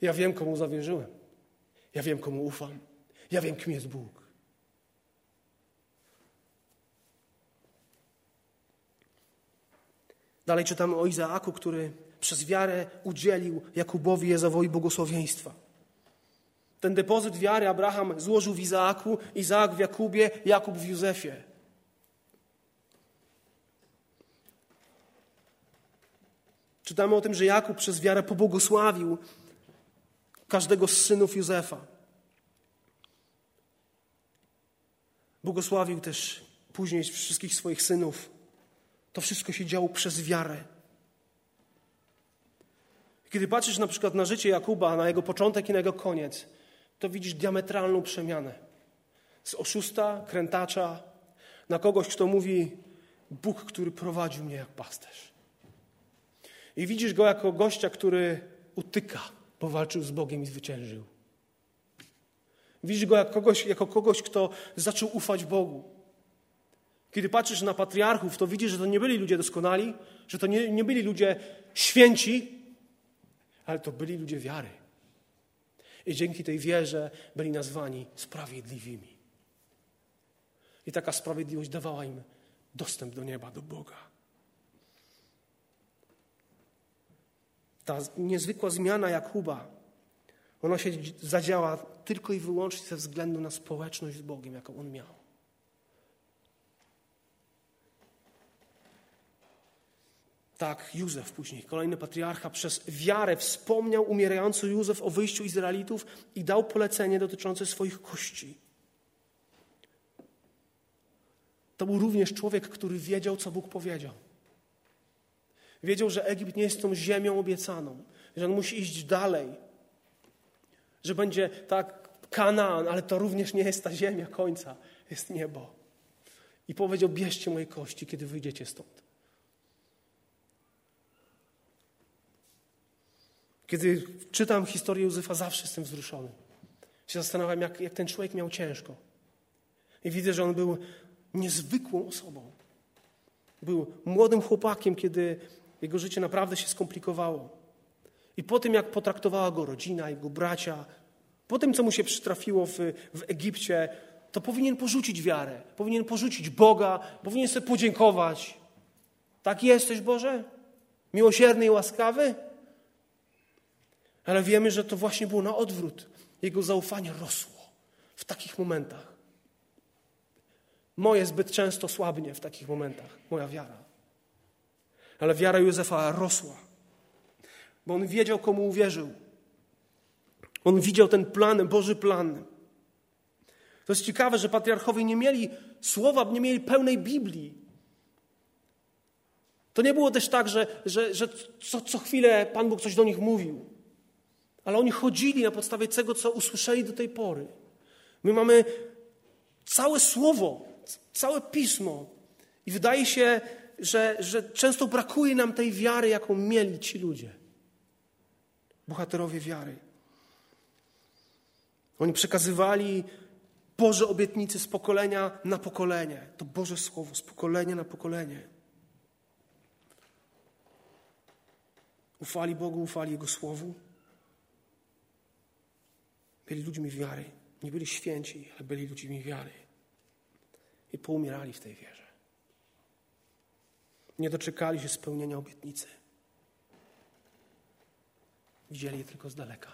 Ja wiem, komu zawierzyłem. Ja wiem, komu ufam. Ja wiem, kim jest Bóg. Dalej czytamy o Izaaku, który przez wiarę udzielił Jakubowi, Jezawowi błogosławieństwa. Ten depozyt wiary Abraham złożył w Izaaku, Izaak w Jakubie, Jakub w Józefie. Czytamy o tym, że Jakub przez wiarę pobłogosławił każdego z synów Józefa. Błogosławił też później wszystkich swoich synów. To wszystko się działo przez wiarę. Kiedy patrzysz na przykład na życie Jakuba, na jego początek i na jego koniec, to widzisz diametralną przemianę. Z oszusta, krętacza, na kogoś, kto mówi: Bóg, który prowadził mnie jak pasterz. I widzisz go jako gościa, który utyka, bo walczył z Bogiem i zwyciężył. Widzisz go jak kogoś, jako kogoś, kto zaczął ufać Bogu. Kiedy patrzysz na patriarchów, to widzisz, że to nie byli ludzie doskonali, że to nie, nie byli ludzie święci, ale to byli ludzie wiary. I dzięki tej wierze byli nazwani sprawiedliwymi. I taka sprawiedliwość dawała im dostęp do nieba, do Boga. Ta niezwykła zmiana Jakuba, ona się zadziała tylko i wyłącznie ze względu na społeczność z Bogiem, jaką on miał. Tak, Józef później, kolejny patriarcha, przez wiarę wspomniał umierający Józef o wyjściu Izraelitów i dał polecenie dotyczące swoich kości. To był również człowiek, który wiedział, co Bóg powiedział. Wiedział, że Egipt nie jest tą ziemią obiecaną, że on musi iść dalej, że będzie tak Kanaan, ale to również nie jest ta ziemia końca, jest niebo. I powiedział, bierzcie moje kości, kiedy wyjdziecie stąd. Kiedy czytam historię Józefa, zawsze jestem wzruszony. Się zastanawiam, jak, jak ten człowiek miał ciężko. I widzę, że on był niezwykłą osobą. Był młodym chłopakiem, kiedy jego życie naprawdę się skomplikowało. I po tym, jak potraktowała go rodzina, jego bracia, po tym, co mu się przytrafiło w, w Egipcie, to powinien porzucić wiarę, powinien porzucić Boga, powinien sobie podziękować. Tak jesteś, Boże? Miłosierny i łaskawy? Ale wiemy, że to właśnie było na odwrót. Jego zaufanie rosło w takich momentach. Moje zbyt często słabnie w takich momentach, moja wiara. Ale wiara Józefa rosła, bo on wiedział, komu uwierzył. On widział ten plan, Boży plan. To jest ciekawe, że patriarchowie nie mieli słowa, nie mieli pełnej Biblii. To nie było też tak, że, że, że co, co chwilę Pan Bóg coś do nich mówił. Ale oni chodzili na podstawie tego, co usłyszeli do tej pory. My mamy całe słowo, całe pismo i wydaje się, że, że często brakuje nam tej wiary, jaką mieli ci ludzie. Bohaterowie wiary. Oni przekazywali Boże obietnice z pokolenia na pokolenie. To Boże Słowo z pokolenia na pokolenie. Ufali Bogu, ufali Jego Słowu. Byli ludźmi wiary. Nie byli święci, ale byli ludźmi wiary. I poumierali w tej wierze. Nie doczekali się spełnienia obietnicy. Widzieli je tylko z daleka.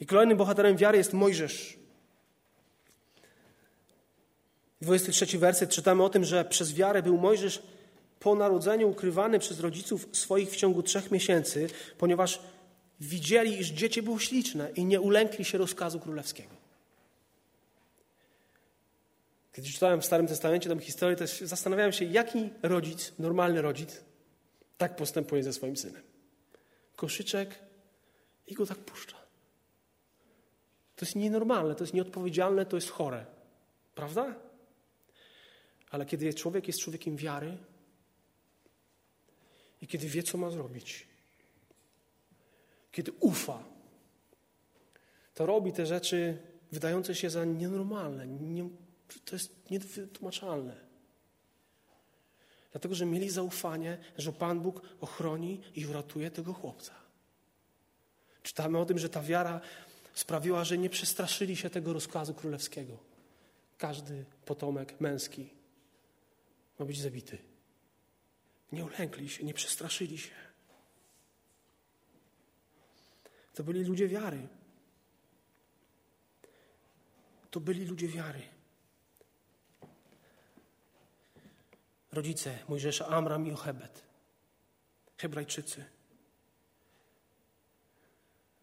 I kolejnym bohaterem wiary jest Mojżesz. dwudziesty trzeci werset czytamy o tym, że przez wiarę był Mojżesz po narodzeniu ukrywany przez rodziców swoich w ciągu trzech miesięcy, ponieważ widzieli, iż dziecię było śliczne i nie ulękli się rozkazu królewskiego. Kiedy czytałem w Starym Testamencie tę historię, też zastanawiałem się, jaki rodzic, normalny rodzic, tak postępuje ze swoim synem. Koszyczek i go tak puszcza. To jest nienormalne, to jest nieodpowiedzialne, to jest chore. Prawda? Ale kiedy człowiek jest człowiekiem wiary i kiedy wie, co ma zrobić, kiedy ufa, to robi te rzeczy wydające się za nienormalne. Nie, to jest niewytłumaczalne. Dlatego, że mieli zaufanie, że Pan Bóg ochroni i uratuje tego chłopca. Czytamy o tym, że ta wiara sprawiła, że nie przestraszyli się tego rozkazu królewskiego. Każdy potomek męski ma być zabity. Nie ulękli się, nie przestraszyli się. To byli ludzie wiary. To byli ludzie wiary. Rodzice Mojżesza, Amram i Ohebet. Hebrajczycy.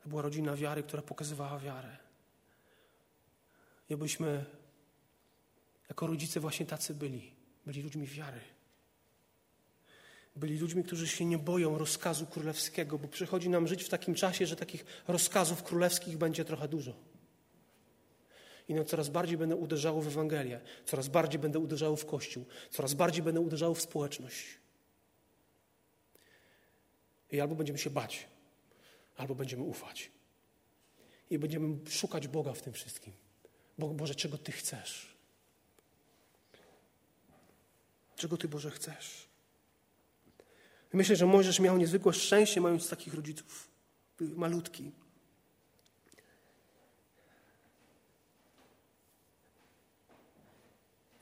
To była rodzina wiary, która pokazywała wiarę. I byśmy jako rodzice właśnie tacy byli. Byli ludźmi wiary. Byli ludźmi, którzy się nie boją rozkazu królewskiego, bo przychodzi nam żyć w takim czasie, że takich rozkazów królewskich będzie trochę dużo. I no, coraz bardziej będę uderzało w Ewangelię, coraz bardziej będę uderzało w Kościół, coraz bardziej będę uderzało w społeczność. I albo będziemy się bać, albo będziemy ufać. I będziemy szukać Boga w tym wszystkim. Bo, Boże, czego Ty chcesz? Czego Ty, Boże, chcesz? Myślę, że Mojżesz miał niezwykłe szczęście, mając takich rodziców. Był malutki.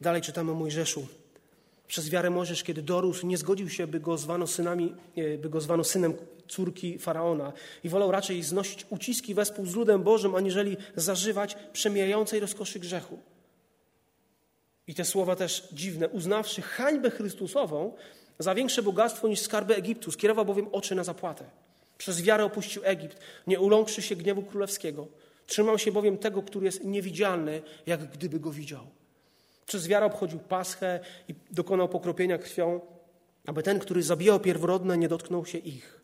Dalej czytamy o Mojżeszu. Przez wiarę Mojżesz, kiedy dorósł, nie zgodził się, by go zwano synami, by go zwano synem córki Faraona i wolał raczej znosić uciski wespół z ludem Bożym, aniżeli zażywać przemijającej rozkoszy grzechu. I te słowa też dziwne. Uznawszy hańbę Chrystusową za większe bogactwo niż skarby Egiptu, skierował bowiem oczy na zapłatę. Przez wiarę opuścił Egipt, nie uląkłszy się gniewu królewskiego. Trzymał się bowiem tego, który jest niewidzialny, jak gdyby go widział. Przez wiarę obchodził Paschę i dokonał pokropienia krwią, aby ten, który zabijał pierworodne, nie dotknął się ich.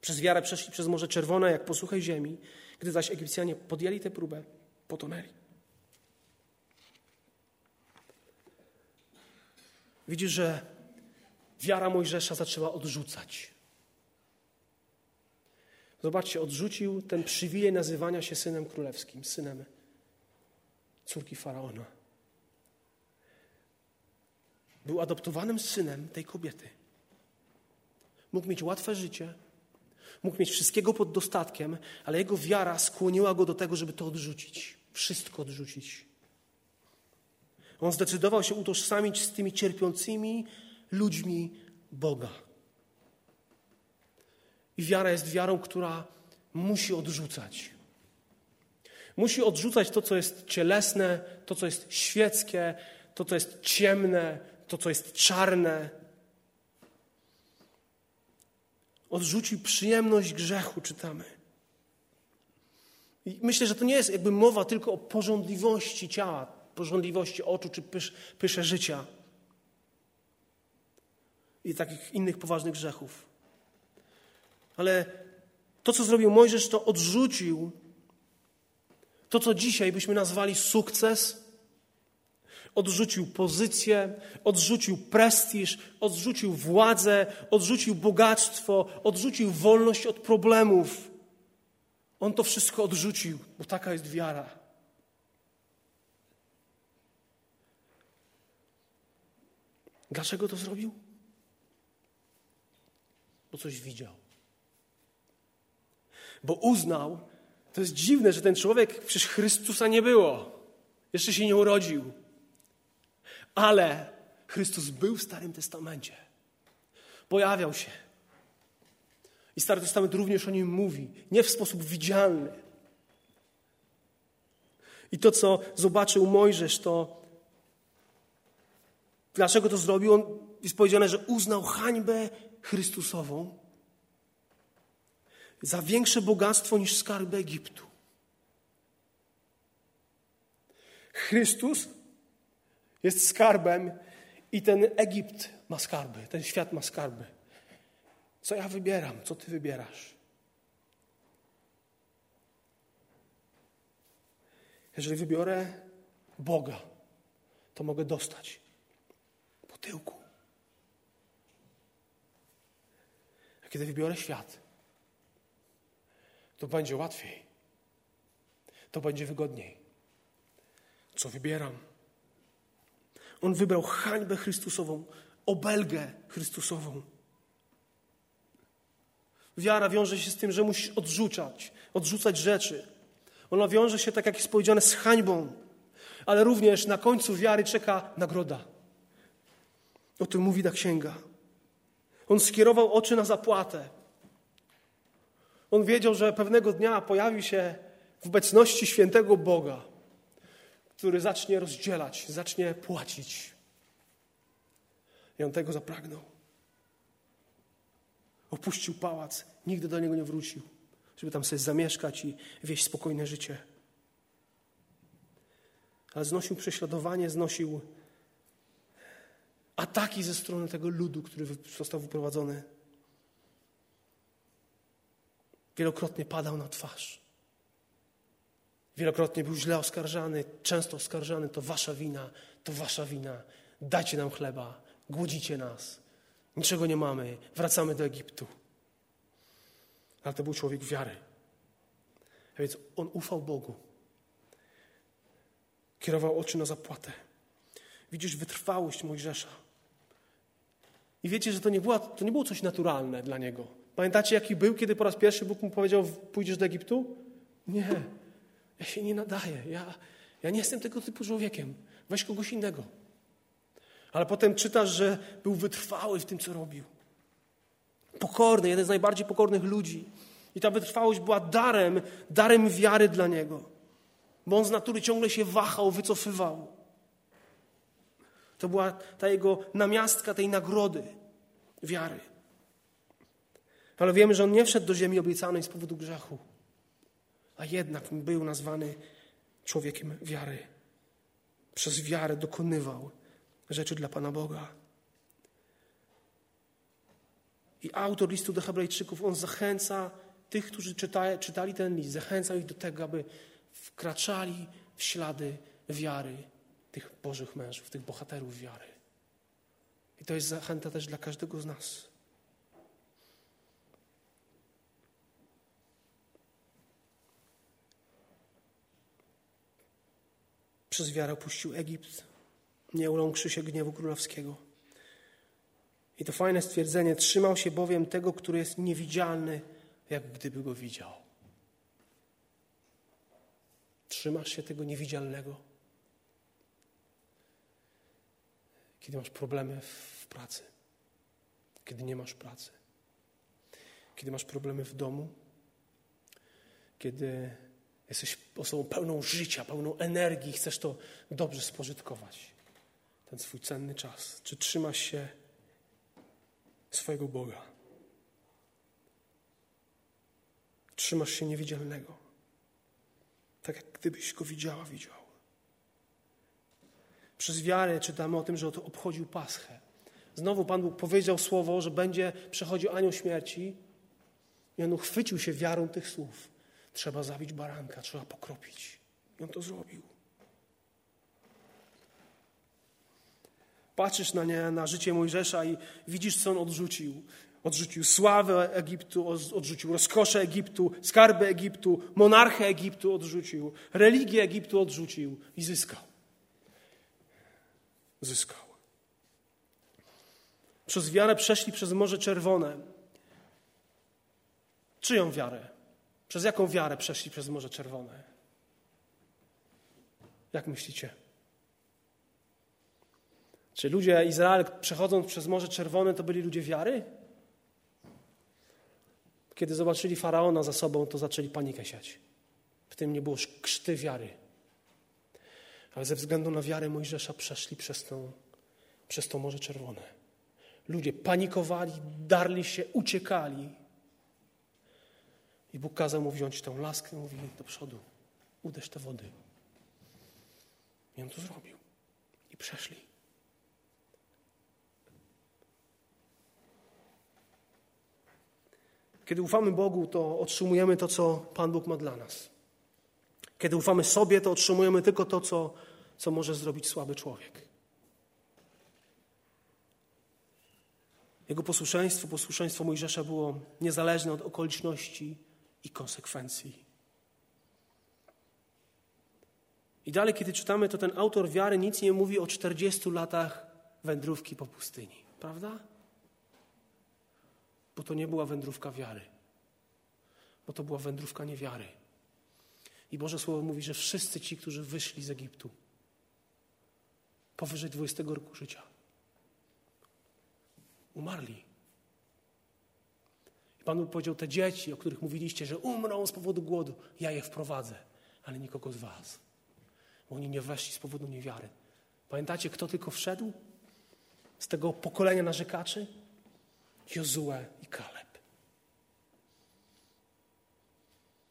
Przez wiarę przeszli przez Morze Czerwone, jak po suchej ziemi, gdy zaś Egipcjanie podjęli tę próbę, potonęli. Widzisz, że wiara Mojżesza zaczęła odrzucać. Zobaczcie, odrzucił ten przywilej nazywania się synem królewskim, synem córki Faraona. Był adoptowanym synem tej kobiety. Mógł mieć łatwe życie, mógł mieć wszystkiego pod dostatkiem, ale jego wiara skłoniła go do tego, żeby to odrzucić, wszystko odrzucić. On zdecydował się utożsamić z tymi cierpiącymi ludźmi Boga. I wiara jest wiarą, która musi odrzucać. Musi odrzucać to, co jest cielesne, to, co jest świeckie, to, co jest ciemne, to, co jest czarne. Odrzucił przyjemność grzechu, czytamy. I myślę, że to nie jest jakby mowa tylko o pożądliwości ciała, pożądliwości oczu czy pysz, pysze życia i takich innych poważnych grzechów. Ale to, co zrobił Mojżesz, to odrzucił to, co dzisiaj byśmy nazwali sukces, odrzucił pozycję, odrzucił prestiż, odrzucił władzę, odrzucił bogactwo, odrzucił wolność od problemów. On to wszystko odrzucił, bo taka jest wiara. Dlaczego to zrobił? Bo coś widział. Bo uznał, to jest dziwne, że ten człowiek, przecież Chrystusa nie było. Jeszcze się nie urodził. Ale Chrystus był w Starym Testamencie. Pojawiał się. I Stary Testament również o nim mówi. Nie w sposób widzialny. I to, co zobaczył Mojżesz, to dlaczego to zrobił? On jest powiedziane, że uznał hańbę Chrystusową za większe bogactwo niż skarby Egiptu. Chrystus jest skarbem i ten Egipt ma skarby, ten świat ma skarby. Co ja wybieram? Co ty wybierasz? Jeżeli wybiorę Boga, to mogę dostać po tyłku. A kiedy wybiorę świat, to będzie łatwiej. To będzie wygodniej. Co wybieram? On wybrał hańbę Chrystusową, obelgę Chrystusową. Wiara wiąże się z tym, że musisz odrzucać, odrzucać rzeczy. Ona wiąże się, tak jak jest powiedziane, z hańbą, ale również na końcu wiary czeka nagroda. O tym mówi ta księga. On skierował oczy na zapłatę. On wiedział, że pewnego dnia pojawi się w obecności świętego Boga, który zacznie rozdzielać, zacznie płacić. I on tego zapragnął. Opuścił pałac, nigdy do niego nie wrócił, żeby tam sobie zamieszkać i wieść spokojne życie. Ale znosił prześladowanie, znosił ataki ze strony tego ludu, który został wyprowadzony. Wielokrotnie padał na twarz. Wielokrotnie był źle oskarżany, często oskarżany, to wasza wina, to wasza wina. Dajcie nam chleba, głodzicie nas, niczego nie mamy, wracamy do Egiptu. Ale to był człowiek wiary. A więc on ufał Bogu. Kierował oczy na zapłatę. Widzisz wytrwałość Mojżesza. I wiecie, że to nie było, to nie było coś naturalne dla niego. Pamiętacie, jaki był, kiedy po raz pierwszy Bóg mu powiedział, pójdziesz do Egiptu? Nie, ja się nie nadaję. Ja, ja nie jestem tego typu człowiekiem. Weź kogoś innego. Ale potem czytasz, że był wytrwały w tym, co robił. Pokorny, jeden z najbardziej pokornych ludzi. I ta wytrwałość była darem, darem wiary dla niego. Bo on z natury ciągle się wahał, wycofywał. To była ta jego namiastka tej nagrody wiary. Ale wiemy, że on nie wszedł do ziemi obiecanej z powodu grzechu. A jednak był nazwany człowiekiem wiary. Przez wiarę dokonywał rzeczy dla Pana Boga. I autor listu do Hebrajczyków, on zachęca tych, którzy czyta, czytali ten list, zachęcał ich do tego, aby wkraczali w ślady wiary tych Bożych mężów, tych bohaterów wiary. I to jest zachęta też dla każdego z nas. Przez wiarę opuścił Egipt, nie uląkszy się gniewu królewskiego. I to fajne stwierdzenie, trzymał się bowiem tego, który jest niewidzialny, jak gdyby go widział. Trzymasz się tego niewidzialnego. Kiedy masz problemy w pracy, kiedy nie masz pracy, kiedy masz problemy w domu, kiedy jesteś osobą pełną życia, pełną energii, chcesz to dobrze spożytkować, ten swój cenny czas. Czy trzymasz się swojego Boga? Trzymasz się niewidzialnego. Tak jak gdybyś go widziała, widział. Przez wiarę czytamy o tym, że oto obchodził Paschę. Znowu Pan Bóg powiedział słowo, że będzie przechodził anioł śmierci i on uchwycił się wiarą tych słów. Trzeba zabić baranka, trzeba pokropić. I on to zrobił. Patrzysz na, nie, na życie Mojżesza i widzisz, co on odrzucił. Odrzucił sławę Egiptu, odrzucił rozkosze Egiptu, skarby Egiptu, monarchę Egiptu odrzucił, religię Egiptu odrzucił i zyskał. Zyskał. Przez wiarę przeszli przez Morze Czerwone. Czyją wiarę? Przez jaką wiarę przeszli przez Morze Czerwone? Jak myślicie? Czy ludzie Izrael, przechodząc przez Morze Czerwone, to byli ludzie wiary? Kiedy zobaczyli Faraona za sobą, to zaczęli panikę siać. W tym nie było krzty wiary. Ale ze względu na wiarę Mojżesza przeszli przez to, przez to Morze Czerwone. Ludzie panikowali, darli się, uciekali. I Bóg kazał mu wziąć tę laskę, mówi do przodu. Uderz te wody. I on to zrobił. I przeszli. Kiedy ufamy Bogu, to otrzymujemy to, co Pan Bóg ma dla nas. Kiedy ufamy sobie, to otrzymujemy tylko to, co, co może zrobić słaby człowiek. Jego posłuszeństwo, posłuszeństwo Mojżesza było niezależne od okoliczności i konsekwencji. I dalej, kiedy czytamy, to ten autor wiary nic nie mówi o czterdziestu latach wędrówki po pustyni. Prawda? Bo to nie była wędrówka wiary. Bo to była wędrówka niewiary. I Boże Słowo mówi, że wszyscy ci, którzy wyszli z Egiptu powyżej dwudziestego roku życia, umarli. I Pan Bóg powiedział, te dzieci, o których mówiliście, że umrą z powodu głodu, ja je wprowadzę, ale nikogo z was. Bo oni nie weszli z powodu niewiary. Pamiętacie, kto tylko wszedł? Z tego pokolenia narzekaczy? Jozue i Kaleb.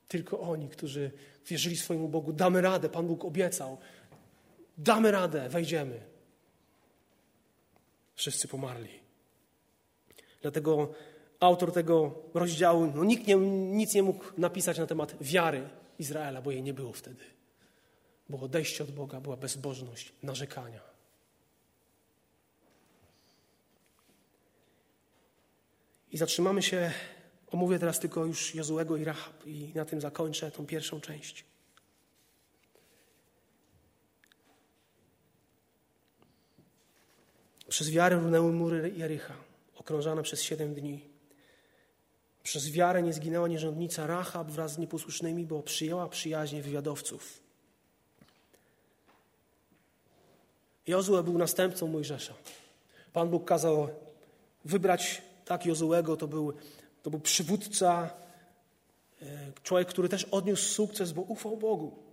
Tylko oni, którzy wierzyli swojemu Bogu, damy radę, Pan Bóg obiecał, damy radę, wejdziemy. Wszyscy pomarli. Dlatego autor tego rozdziału, no nikt nie, nic nie mógł napisać na temat wiary Izraela, bo jej nie było wtedy. Bo odejście od Boga była bezbożność, narzekania. I zatrzymamy się, omówię teraz tylko już Jozuego i Rahab i na tym zakończę tą pierwszą część. Przez wiarę runęły mury Jericha. okrążana przez siedem dni. Przez wiarę nie zginęła nierządnica Rahab wraz z nieposłusznymi, bo przyjęła przyjaźnie wywiadowców. Jozue był następcą Mojżesza. Pan Bóg kazał wybrać tak Jozuego, to był, to był przywódca, człowiek, który też odniósł sukces, bo ufał Bogu.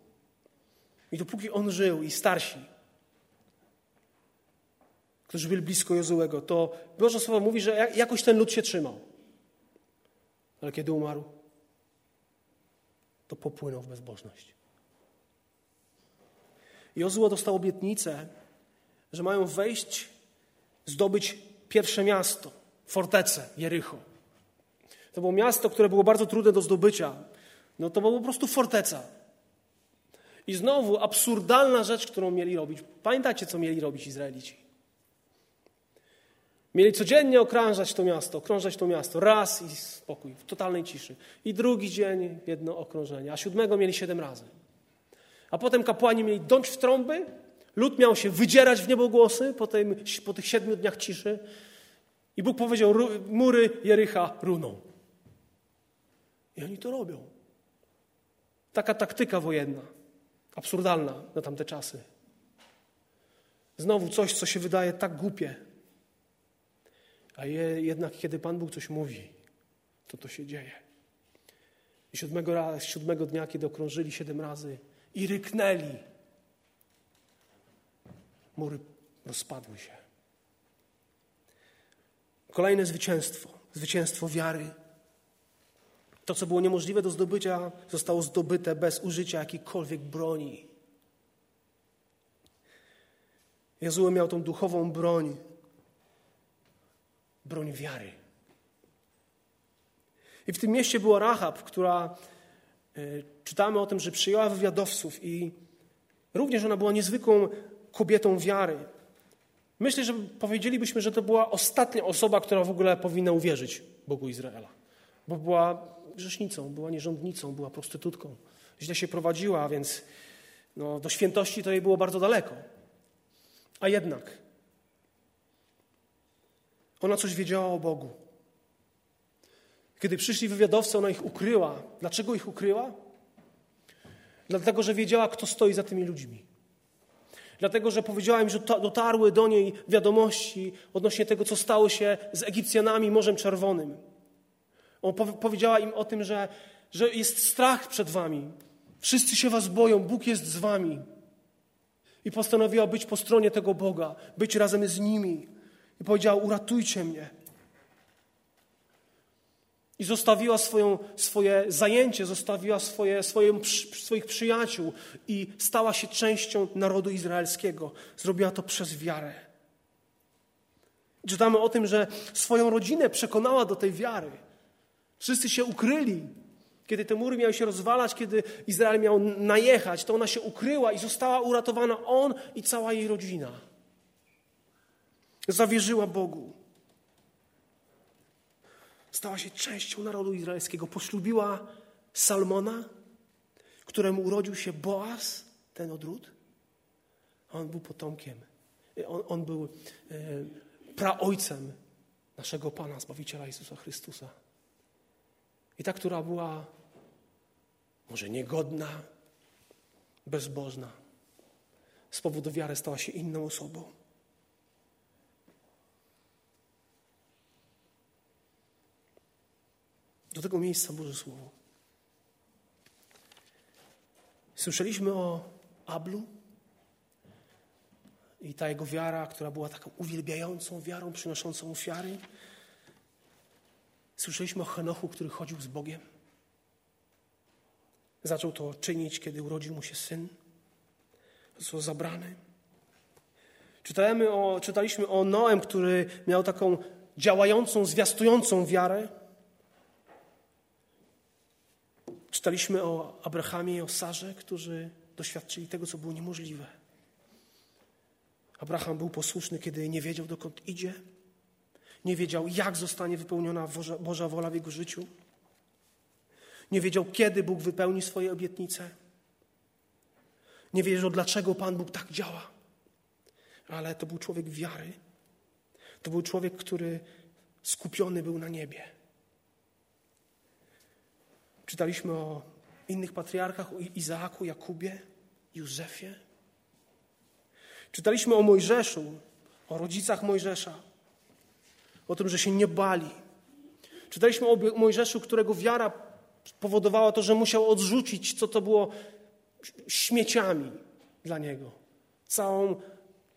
I dopóki on żył i starsi, którzy byli blisko Jozuego, to Boże Słowo mówi, że jakoś ten lud się trzymał. Ale kiedy umarł, to popłynął w bezbożność. Jozue dostał obietnicę, że mają wejść, zdobyć pierwsze miasto, fortecę Jericho. To było miasto, które było bardzo trudne do zdobycia. No to była po prostu forteca. I znowu absurdalna rzecz, którą mieli robić. Pamiętacie, co mieli robić Izraelici? Mieli codziennie okrążać to miasto, okrążać to miasto. Raz i spokój, w totalnej ciszy. I drugi dzień jedno okrążenie, a siódmego mieli siedem razy. A potem kapłani mieli dąć w trąby, lud miał się wydzierać w niebogłosy po, tym, po tych siedmiu dniach ciszy i Bóg powiedział, mury Jericha runą. I oni to robią. Taka taktyka wojenna, absurdalna na tamte czasy. Znowu coś, co się wydaje tak głupie. A je, jednak kiedy Pan Bóg coś mówi, to to się dzieje. I siódmego, raz, siódmego dnia, kiedy okrążyli siedem razy i ryknęli, mury rozpadły się. Kolejne zwycięstwo, zwycięstwo wiary. To, co było niemożliwe do zdobycia, zostało zdobyte bez użycia jakiejkolwiek broni. Jozue miał tą duchową broń, broń wiary. I w tym mieście była Rahab, która, y, czytamy o tym, że przyjęła wywiadowców i również ona była niezwykłą kobietą wiary. Myślę, że powiedzielibyśmy, że to była ostatnia osoba, która w ogóle powinna uwierzyć Bogu Izraela, bo była grzesznicą, była nierządnicą, była prostytutką. Źle się prowadziła, więc no, do świętości to jej było bardzo daleko. A jednak ona coś wiedziała o Bogu. Kiedy przyszli wywiadowcy, ona ich ukryła. Dlaczego ich ukryła? Dlatego, że wiedziała, kto stoi za tymi ludźmi. Dlatego, że powiedziała im, że dotarły do niej wiadomości odnośnie tego, co stało się z Egipcjanami Morzem Czerwonym. On powiedziała im o tym, że, że jest strach przed wami. Wszyscy się was boją, Bóg jest z wami. I postanowiła być po stronie tego Boga, być razem z nimi. I powiedziała, uratujcie mnie. I zostawiła swoją, swoje zajęcie, zostawiła swoje, swoje, swoich przyjaciół i stała się częścią narodu izraelskiego. Zrobiła to przez wiarę. Czytamy o tym, że swoją rodzinę przekonała do tej wiary. Wszyscy się ukryli. Kiedy te mury miały się rozwalać, kiedy Izrael miał najechać, to ona się ukryła i została uratowana, on i cała jej rodzina. Zawierzyła Bogu. Stała się częścią narodu izraelskiego. Poślubiła Salmona, któremu urodził się Boaz, ten odród. A on był potomkiem. On, on był e, praojcem naszego Pana, Zbawiciela Jezusa Chrystusa. I ta, która była może niegodna, bezbożna, z powodu wiary stała się inną osobą. Do tego miejsca Boże Słowo. Słyszeliśmy o Ablu i ta jego wiara, która była taką uwielbiającą wiarą, przynoszącą ofiary. Słyszeliśmy o Henochu, który chodził z Bogiem. Zaczął to czynić, kiedy urodził mu się syn. Został zabrany. Czytaliśmy o, czytaliśmy o Noem, który miał taką działającą, zwiastującą wiarę. Czytaliśmy o Abrahamie i o Sarze, którzy doświadczyli tego, co było niemożliwe. Abraham był posłuszny, kiedy nie wiedział, dokąd idzie. Nie wiedział, jak zostanie wypełniona Boża, Boża wola w jego życiu. Nie wiedział, kiedy Bóg wypełni swoje obietnice. Nie wiedział, dlaczego Pan Bóg tak działa. Ale to był człowiek wiary. To był człowiek, który skupiony był na niebie. Czytaliśmy o innych patriarchach, o Izaaku, Jakubie, Józefie. Czytaliśmy o Mojżeszu, o rodzicach Mojżesza, o tym, że się nie bali. Czytaliśmy o Mojżeszu, którego wiara powodowała to, że musiał odrzucić, co to było śmieciami dla niego. Całą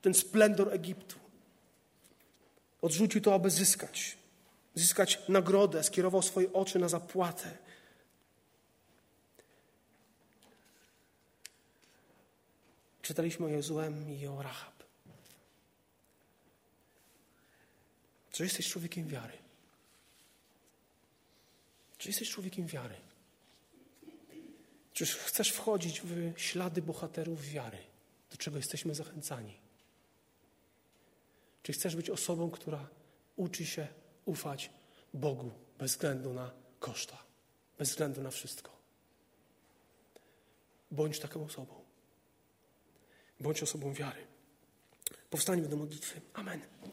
ten splendor Egiptu. Odrzucił to, aby zyskać. Zyskać nagrodę. Skierował swoje oczy na zapłatę. Czytaliśmy o Jozuem i o Rahab. Czy jesteś człowiekiem wiary? Czy jesteś człowiekiem wiary? Czy chcesz wchodzić w ślady bohaterów wiary, do czego jesteśmy zachęcani? Czy chcesz być osobą, która uczy się ufać Bogu bez względu na koszta, bez względu na wszystko? Bądź taką osobą. Bądź osobą wiary. Powstańmy do modlitwy. Amen.